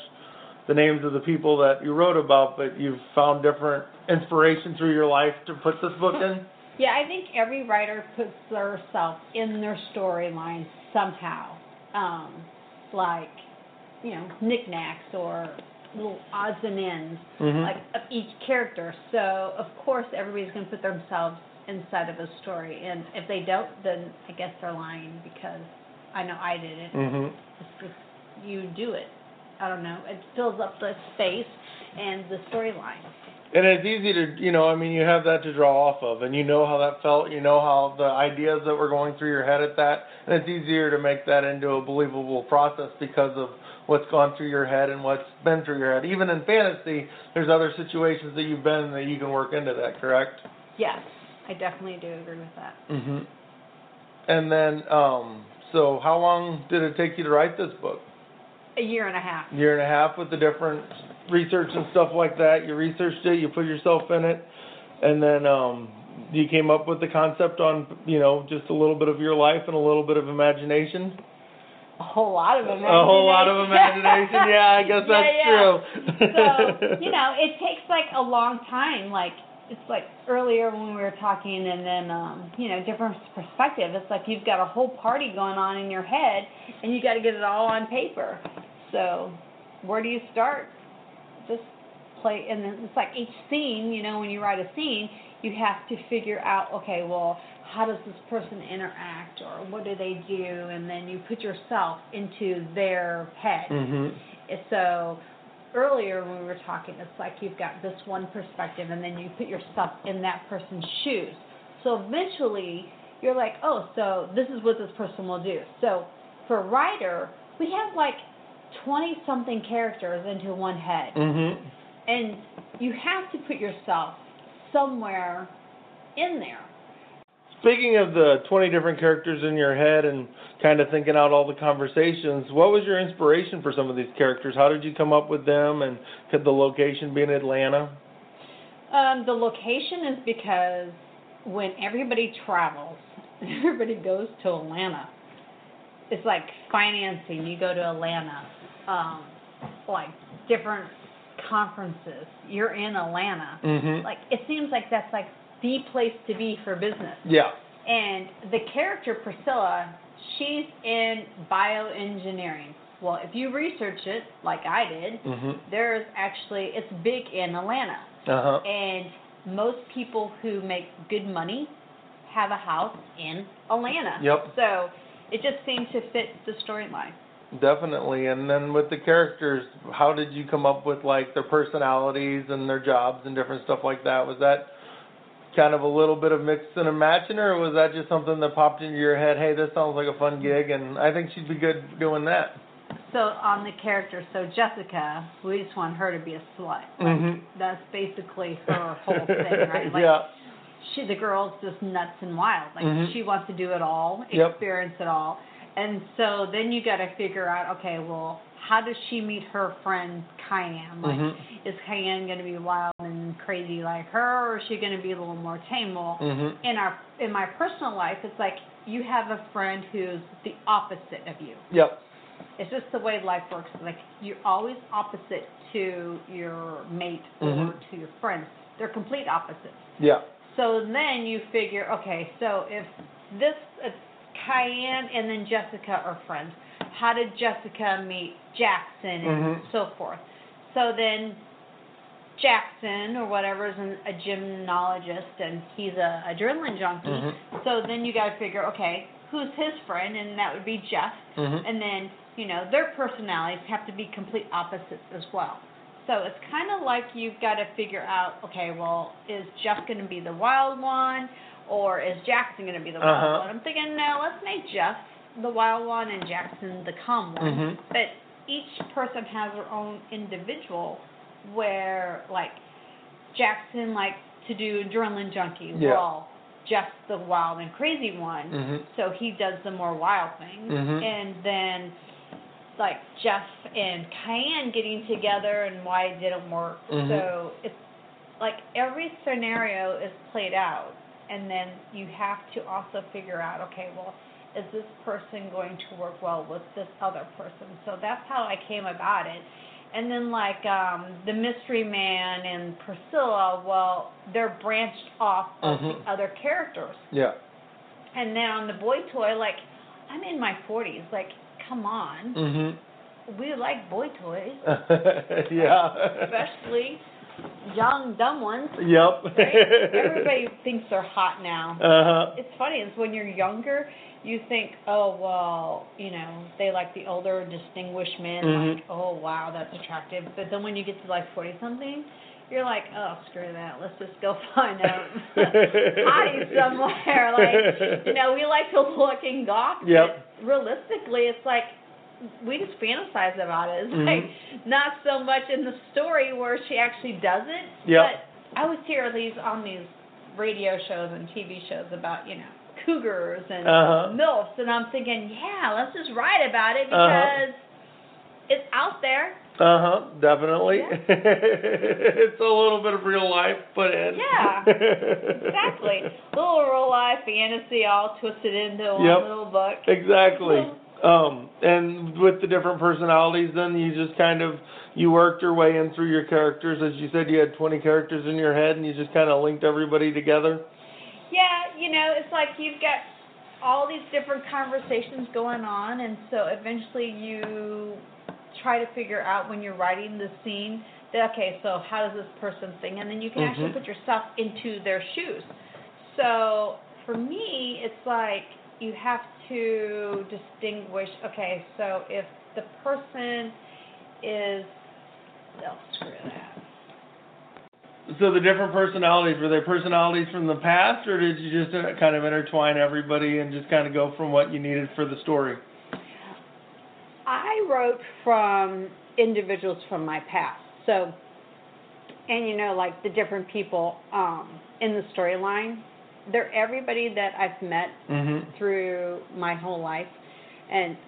the names of the people that you wrote about, but you've found different inspiration through your life to put this book in? Yeah, I think every writer puts themselves in their storyline somehow, um, like, you know, knickknacks or little odds and ends mm-hmm. like of each character. So, of course, everybody's going to put themselves inside of a story. And if they don't, then I guess they're lying because I know I did it. Mm-hmm. It's just, you do it. I don't know. It fills up the space and the storyline. And it's easy to, you know, I mean, you have that to draw off of, and you know how that felt. You know how the ideas that were going through your head at that. And it's easier to make that into a believable process because of what's gone through your head and what's been through your head. Even in fantasy, there's other situations that you've been in that you can work into that, correct? Yes, I definitely do agree with that. Mm-hmm. And then, um, so how long did it take you to write this book? A year and a half. A year and a half with the different research and stuff like that. You researched it, you put yourself in it, and then um, you came up with the concept on, you know, just a little bit of your life and a little bit of imagination. A whole lot of imagination. A whole lot of imagination, yeah, I guess that's yeah, yeah. true. So, you know, it takes, like, a long time. Like, it's like earlier when we were talking and then, um, you know, different perspective. It's like you've got a whole party going on in your head, and you got to get it all on paper. So where do you start? Just play. And then it's like each scene, you know, when you write a scene, you have to figure out, okay, well, how does this person interact or what do they do? And then you put yourself into their head. Mm-hmm. So earlier when we were talking, it's like you've got this one perspective and then you put yourself in that person's shoes. So eventually you're like, oh, so this is what this person will do. So for a writer, we have like twenty-something characters into one head. Mm-hmm. And you have to put yourself somewhere in there. Speaking of the twenty different characters in your head and kind of thinking out all the conversations, what was your inspiration for some of these characters? How did you come up with them, and could the location be in Atlanta? Um, the location is because when everybody travels, everybody goes to Atlanta. it's like financing. You go to Atlanta, um, like different conferences. You're in Atlanta. Mm-hmm. Like it seems like that's like the place to be for business. Yeah. And the character Priscilla, she's in bioengineering. Well, if you research it, like I did, mm-hmm. there's actually, it's big in Atlanta. Uh-huh. And most people who make good money have a house in Atlanta. Yep. So it just seemed to fit the storyline. Definitely. And then with the characters, how did you come up with, like, their personalities and their jobs and different stuff like that? Was that kind of a little bit of mix and a matching, or was that just something that popped into your head, hey, this sounds like a fun gig, and I think she'd be good doing that? So on the character, so Jessica, we just want her to be a slut. Like, mm-hmm. That's basically her whole thing, right? Like, yeah. She, the girl's just nuts and wild. Like, mm-hmm. she wants to do it all, experience yep. it all. And so then you got to figure out, okay, well, how does she meet her friend Cayenne? Like, mm-hmm. is Cayenne going to be wild and crazy like her, or is she going to be a little more tame? Well, mm-hmm. in our in my personal life, it's like you have a friend who's the opposite of you. Yep. It's just the way life works. Like, you're always opposite to your mate mm-hmm. or to your friends. They're complete opposites. Yeah. So then you figure, okay, so if this, if Cayenne and then Jessica are friends, how did Jessica meet Jackson and mm-hmm. so forth? So then Jackson or whatever is an, a gymnologist, and he's a adrenaline junkie. Mm-hmm. So then you got to figure, okay, who's his friend? And that would be Jeff. Mm-hmm. And then, you know, their personalities have to be complete opposites as well. So it's kind of like you've got to figure out, okay, well, is Jeff going to be the wild one, or is Jackson going to be the wild uh-huh. one? I'm thinking, no, let's make Jeff the wild one and Jackson the calm one. Mm-hmm. But each person has their own individual, where, like, Jackson likes to do adrenaline junkie. Yeah. Well, Jeff's the wild and crazy one, mm-hmm. so he does the more wild things. Mm-hmm. And then, like, Jeff and Cayenne getting together and why it didn't work. Mm-hmm. So it's like every scenario is played out, and then you have to also figure out, okay, well, is this person going to work well with this other person? So that's how I came about it. And then, like, um, the mystery man and Priscilla, well, they're branched off mm-hmm. of the other characters. Yeah. And then on the boy toy, like, I'm in my forties, like, come on. Mm-hmm. We like boy toys. Yeah. Especially young, dumb ones. Yep. Right? Everybody thinks they're hot now. Uh-huh. It's funny. It's when you're younger, you think, oh, well, you know, they like the older, distinguished men. Mm-hmm. Like, oh, wow, that's attractive. But then when you get to, like, forty-something, you're like, oh, screw that. Let's just go find out hottie somewhere. Like, you know, we like to look and gawk. Yep. But realistically, it's like we just fantasize about it. It's mm-hmm. like not so much in the story where she actually does it. Yep. But I always hear these on these radio shows and T V shows about, you know, cougars and uh-huh. MILFs. And I'm thinking, yeah, let's just write about it because uh-huh. it's out there. Uh-huh, definitely. Yeah. It's a little bit of real life put in. Yeah, exactly. A little real life fantasy all twisted into one yep. little book. Exactly. um, and with the different personalities, then you just kind of, you worked your way in through your characters. As you said, you had twenty characters in your head, and you just kind of linked everybody together. Yeah, you know, it's like you've got all these different conversations going on, and so eventually you try to figure out when you're writing the scene that, okay, so how does this person think? And then you can mm-hmm. actually put yourself into their shoes. So for me, it's like you have to distinguish, okay, so if the person is, oh, screw that. So the different personalities, were they personalities from the past, or did you just kind of intertwine everybody and just kind of go from what you needed for the story? I wrote from individuals from my past. So, and you know, like the different people um, in the storyline, they're everybody that I've met mm-hmm. through my whole life. And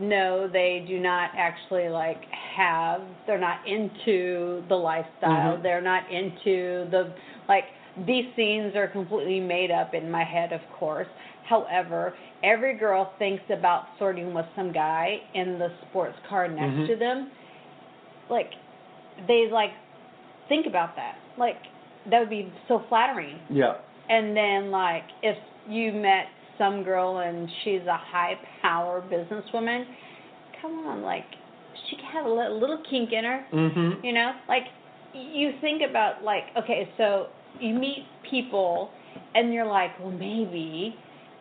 no, they do not actually like have, they're not into the lifestyle. Mm-hmm. They're not into the, like, These scenes are completely made up in my head, of course. However, every girl thinks about flirting with some guy in the sports car next mm-hmm. to them. Like, they, like, think about that. Like, that would be so flattering. Yeah. And then, like, if you met some girl and she's a high-power businesswoman, come on, like, she can have a little kink in her, mm-hmm. you know? Like, you think about, like, okay, so you meet people, and you're like, well, maybe,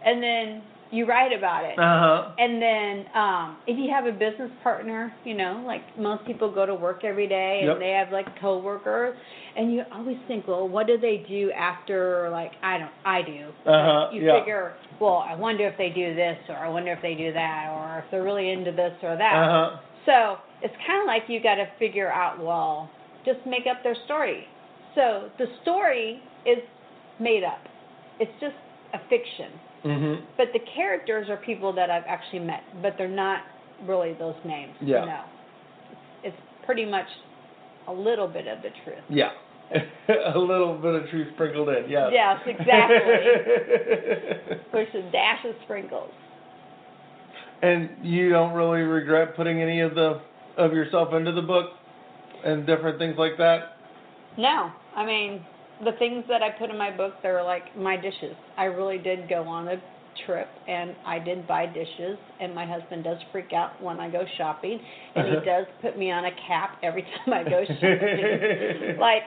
and then you write about it. Uh-huh. And then um, if you have a business partner, you know, like most people go to work every day, and yep. they have, like, coworkers, and you always think, well, what do they do after, like, I don't, I do. Uh-huh. You yeah. figure, well, I wonder if they do this, or I wonder if they do that, or if they're really into this or that. Uh-huh. So it's kind of like you got to figure out, well, just make up their story. So the story is made up. It's just a fiction. Mm-hmm. But the characters are people that I've actually met, but they're not really those names. Yeah. You know. It's pretty much a little bit of the truth. Yeah. A little bit of truth sprinkled in, yes. Yes, exactly. There's a dash of sprinkles. And you don't really regret putting any of the of yourself into the book and different things like that? No. I mean, the things that I put in my book, they're like my dishes. I really did go on a trip, and I did buy dishes, and my husband does freak out when I go shopping, and he does put me on a cap every time I go shopping. Like,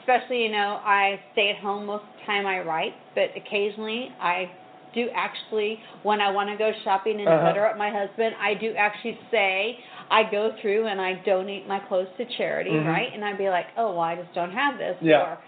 especially, you know, I stay at home most of the time I write, but occasionally I do actually, when I want to go shopping and uh-huh. butter up my husband, I do actually say, I go through and I donate my clothes to charity, mm-hmm. right? And I'd be like, oh, well, I just don't have this. Yeah. Or,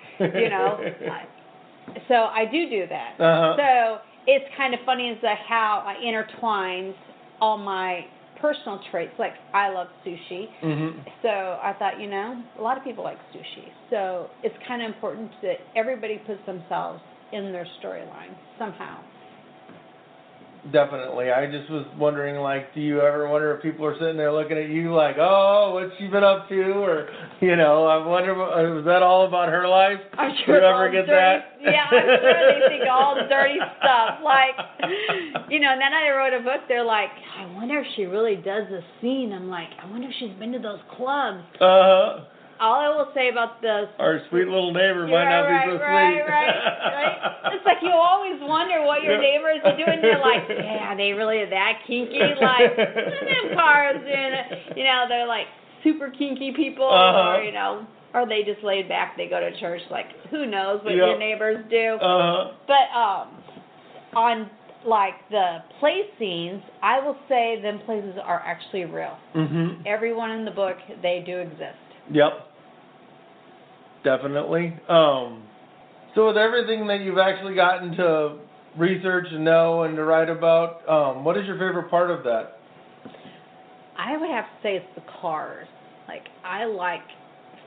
you know. I, so I do do that. Uh-huh. So it's kind of funny as to how I intertwined all my personal traits. Like, I love sushi. Mm-hmm. So I thought, you know, a lot of people like sushi. So it's kind of important that everybody puts themselves in their storyline somehow. Definitely. I just was wondering, like, do you ever wonder if people are sitting there looking at you like, oh, what's she been up to? Or, you know, I wonder, was that all about her life? I'm sure. You ever get that? Yeah, I'm sure they think all dirty stuff. Like, you know, and then I wrote a book, they're like, I wonder if she really does this scene. I'm like, I wonder if she's been to those clubs. Uh-huh. All I will say about this. Our sweet little neighbor might not right, be so right, sweet. Right, right, right. It's like you always wonder what your neighbors are doing. You're like, yeah, they really are that kinky? Like, them cars in, you know, they're like super kinky people. Uh-huh. Or, you know, or they just laid back, they go to church. Like, who knows what yep. your neighbors do. Uh-huh. But um, on, like, the play scenes, I will say them places are actually real. Mm-hmm. Everyone in the book, they do exist. Yep, definitely. Um, so with everything that you've actually gotten to research and know and to write about, um, what is your favorite part of that? I would have to say it's the cars. Like, I like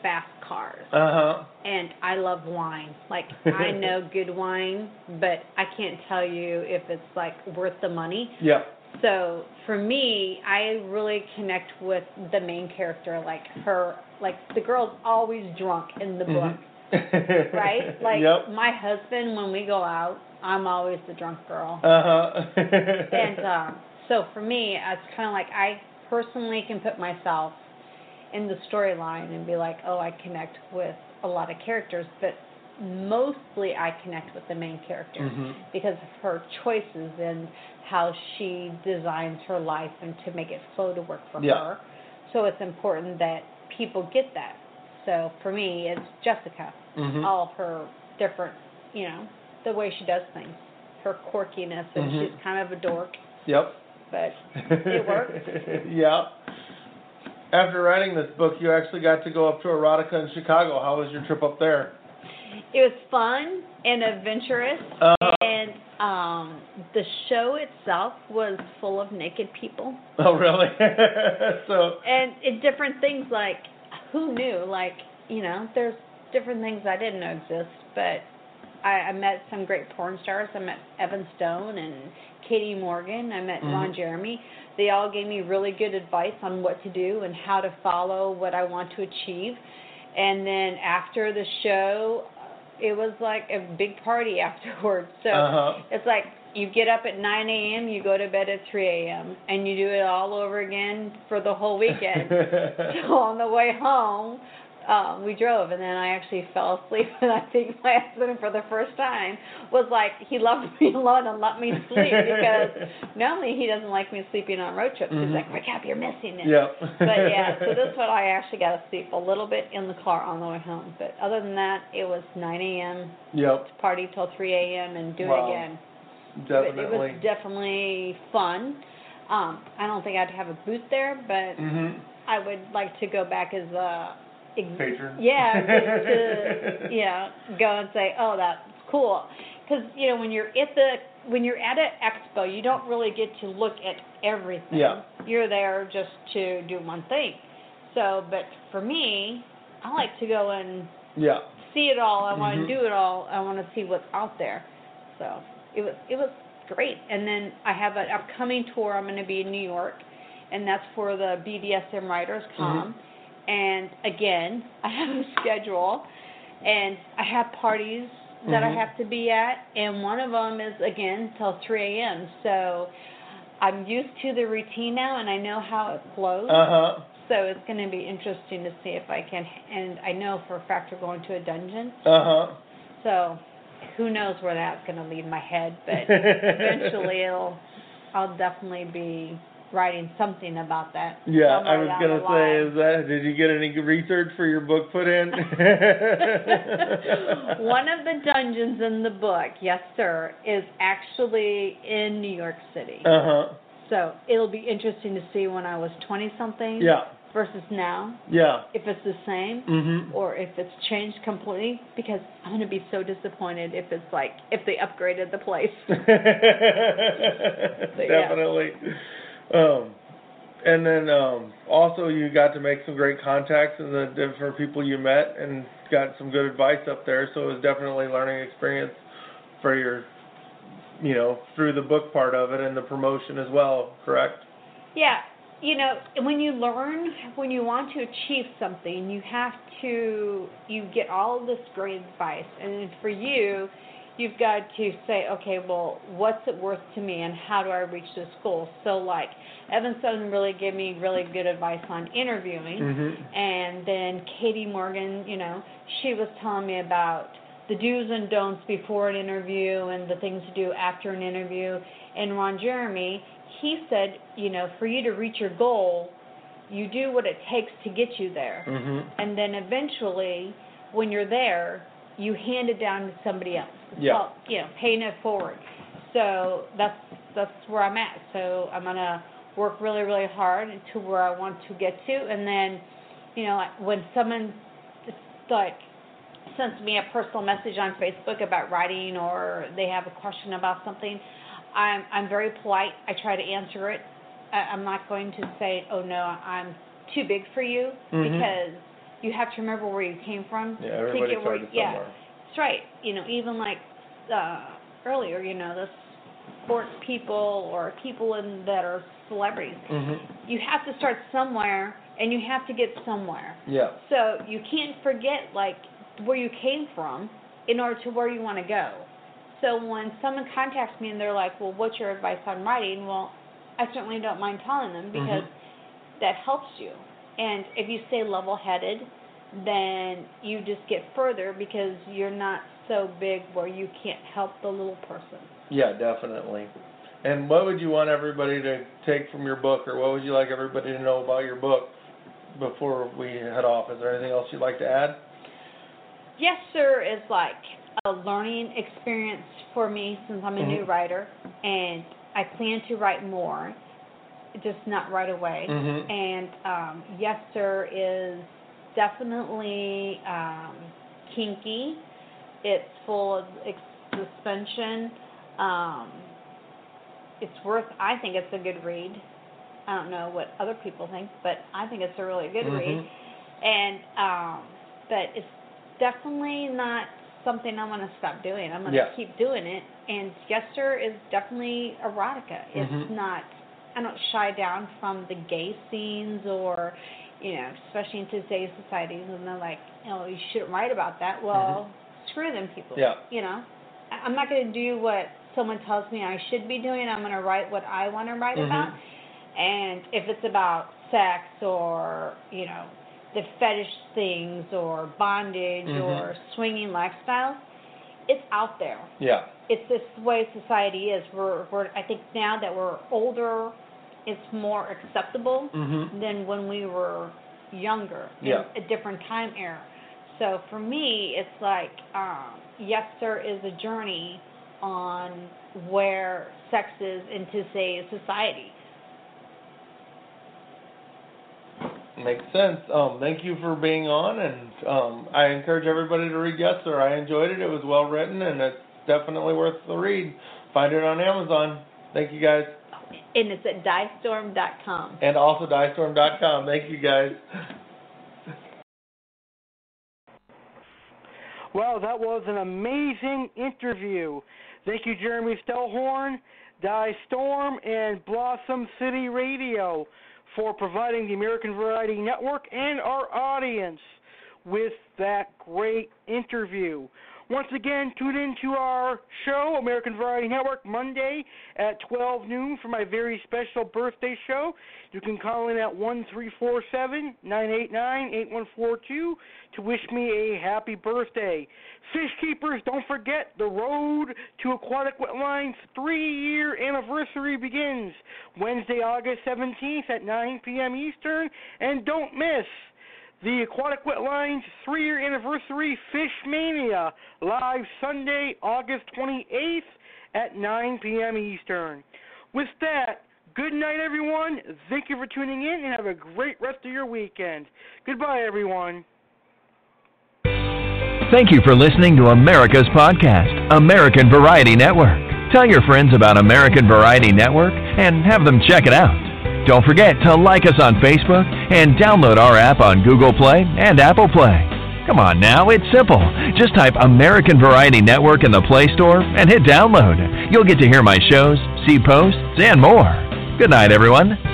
fast cars. Uh-huh. And I love wine. Like, I know good wine, but I can't tell you if it's, like, worth the money. Yeah. So, for me, I really connect with the main character, like her, like the girl's always drunk in the book, mm-hmm. right? Like, yep. my husband, when we go out, I'm always the drunk girl. Uh-huh. And um, so, for me, it's kind of like I personally can put myself in the storyline and be like, oh, I connect with a lot of characters, but mostly I connect with the main character mm-hmm. because of her choices and how she designs her life and to make it flow to work for yeah. her. So it's important that people get that. So for me, it's Jessica, mm-hmm. all her different, you know, the way she does things, her quirkiness, and mm-hmm. she's kind of a dork. Yep. But it works. Yep. After writing this book, you actually got to go up to Erotica in Chicago. How was your trip up there? It was fun and adventurous, uh, and um, the show itself was full of naked people. Oh, really? So. And it, different things, like, who knew? Like, you know, there's different things I didn't know exist, but I, I met some great porn stars. I met Evan Stone and Katie Morgan. I met mm-hmm. Ron Jeremy. They all gave me really good advice on what to do and how to follow what I want to achieve. And then after the show, it was like a big party afterwards. So uh-huh. It's like you get up at nine a.m., you go to bed at three a.m., and you do it all over again for the whole weekend. So on the way home, um, we drove, and then I actually fell asleep. And I think my husband, for the first time, was like, he left me alone and let me sleep because normally he doesn't like me sleeping on road trips. Mm-hmm. He's like, wake up, you're missing it. Yep. But, yeah, so this one I actually got to sleep a little bit in the car on the way home. But other than that, it was nine a.m., yep. party till three a.m., and do wow. it again. Definitely. It was definitely fun. Um, I don't think I'd have a booth there, but mm-hmm. I would like to go back as a ex- patron. Yeah, to, yeah, go and say, oh, that's cool, because you know when you're at the when you're at an expo, you don't really get to look at everything. Yeah. You're there just to do one thing. So, but for me, I like to go and yeah. see it all. I mm-hmm. want to do it all. I want to see what's out there. So. It was it was great. And then I have an upcoming tour. I'm going to be in New York, and that's for the B D S M Writers Com. Mm-hmm. And, again, I have a schedule, and I have parties that mm-hmm. I have to be at, and one of them is, again, till three a.m. So I'm used to the routine now, and I know how it flows. Uh-huh. So it's going to be interesting to see if I can. And I know for a fact we're going to a dungeon. Uh-huh. So... who knows where that's going to lead my head, but eventually it'll, I'll definitely be writing something about that. Yeah, I was going to say, is that, did you get any research for your book put in? One of the dungeons in the book, Yes Sir, is actually in New York City. Uh-huh. So it'll be interesting to see when I was twenty-something. Yeah. Versus now, yeah. If it's the same, mm-hmm. or if it's changed completely, because I'm gonna be so disappointed if it's like if they upgraded the place. So, definitely. Yeah. Um, and then um, also you got to make some great contacts and the different people you met, and got some good advice up there. So it was definitely a learning experience for your, you know, through the book part of it and the promotion as well. Correct? Yeah. You know, when you learn, when you want to achieve something, you have to, you get all this great advice. And for you, you've got to say, okay, well, what's it worth to me and how do I reach this goal? So, like, Evan Stone really gave me really good advice on interviewing. Mm-hmm. And then Katie Morgan, you know, she was telling me about the do's and don'ts before an interview and the things to do after an interview. And Ron Jeremy, he said, you know, for you to reach your goal, you do what it takes to get you there. Mm-hmm. And then eventually, when you're there, you hand it down to somebody else. It's yeah. called, you know, paying it forward. So that's that's where I'm at. So I'm going to work really, really hard to where I want to get to. And then, you know, when someone, like, sends me a personal message on Facebook about writing or they have a question about something, I'm I'm very polite. I try to answer it. I, I'm not going to say, oh, no, I'm too big for you, mm-hmm. because you have to remember where you came from. Yeah, everybody started where, yeah, somewhere. That's right. You know, even like uh, earlier, you know, the sports people or people in, that are celebrities, mm-hmm. you have to start somewhere and you have to get somewhere. Yeah. So you can't forget, like, where you came from in order to where you want to go. So when someone contacts me and they're like, well, what's your advice on writing? Well, I certainly don't mind telling them because mm-hmm. that helps you. And if you stay level-headed, then you just get further because you're not so big where you can't help the little person. Yeah, definitely. And what would you want everybody to take from your book, or what would you like everybody to know about your book before we head off? Is there anything else you'd like to add? Yes, Sir is like a learning experience for me since I'm a mm-hmm. new writer, and I plan to write more, just not right away. Mm-hmm. And um, Yes Sir is definitely um, kinky. It's full of ex- suspension. Um, it's worth, I think it's a good read. I don't know what other people think, but I think it's a really good mm-hmm. read. And um, but it's definitely not something I'm going to stop doing. I'm going to yeah. keep doing it. And Yes Sir is definitely erotica. It's mm-hmm. not, I don't shy down from the gay scenes or, you know, especially in today's societies, and they're like, oh, you shouldn't write about that. Well, mm-hmm. mature than people. Yeah. You know, I'm not going to do what someone tells me I should be doing. I'm going to write what I want to write mm-hmm. about. And if it's about sex or, you know, the fetish things or bondage mm-hmm. or swinging lifestyles, it's out there. Yeah. It's this way society is. We're, we're, I think now that we're older, it's more acceptable mm-hmm. than when we were younger. Yeah. In a different time era. So for me, it's like um, Yes Sir is a journey on where sex is into, say, society. Makes sense. Um, thank you for being on, and um, I encourage everybody to read Yes Sir. I enjoyed it. It was well written, and it's definitely worth the read. Find it on Amazon. Thank you, guys. And it's at di storm dot com. And also di storm dot com. Thank you, guys. Well, that was an amazing interview. Thank you, Jeremy Stellhorn, Di Storm, and Blossom City Radio for providing the American Variety Network and our audience with that great interview. Once again, tune in to our show, American Variety Network, Monday at twelve noon for my very special birthday show. You can call in at one three four seven, nine eight nine, eight one four two to wish me a happy birthday. Fish Keepers, don't forget, the road to Aquatic Wetline's three-year anniversary begins Wednesday, August seventeenth at nine p.m. Eastern. And don't miss the Aquatic Wetline's three-year anniversary Fish Mania, live Sunday, August twenty-eighth at nine p.m. Eastern. With that, good night, everyone. Thank you for tuning in, and have a great rest of your weekend. Goodbye, everyone. Thank you for listening to America's podcast, American Variety Network. Tell your friends about American Variety Network and have them check it out. Don't forget to like us on Facebook and download our app on Google Play and Apple Play. Come on now, it's simple. Just type American Variety Network in the Play Store and hit download. You'll get to hear my shows, see posts, and more. Good night, everyone.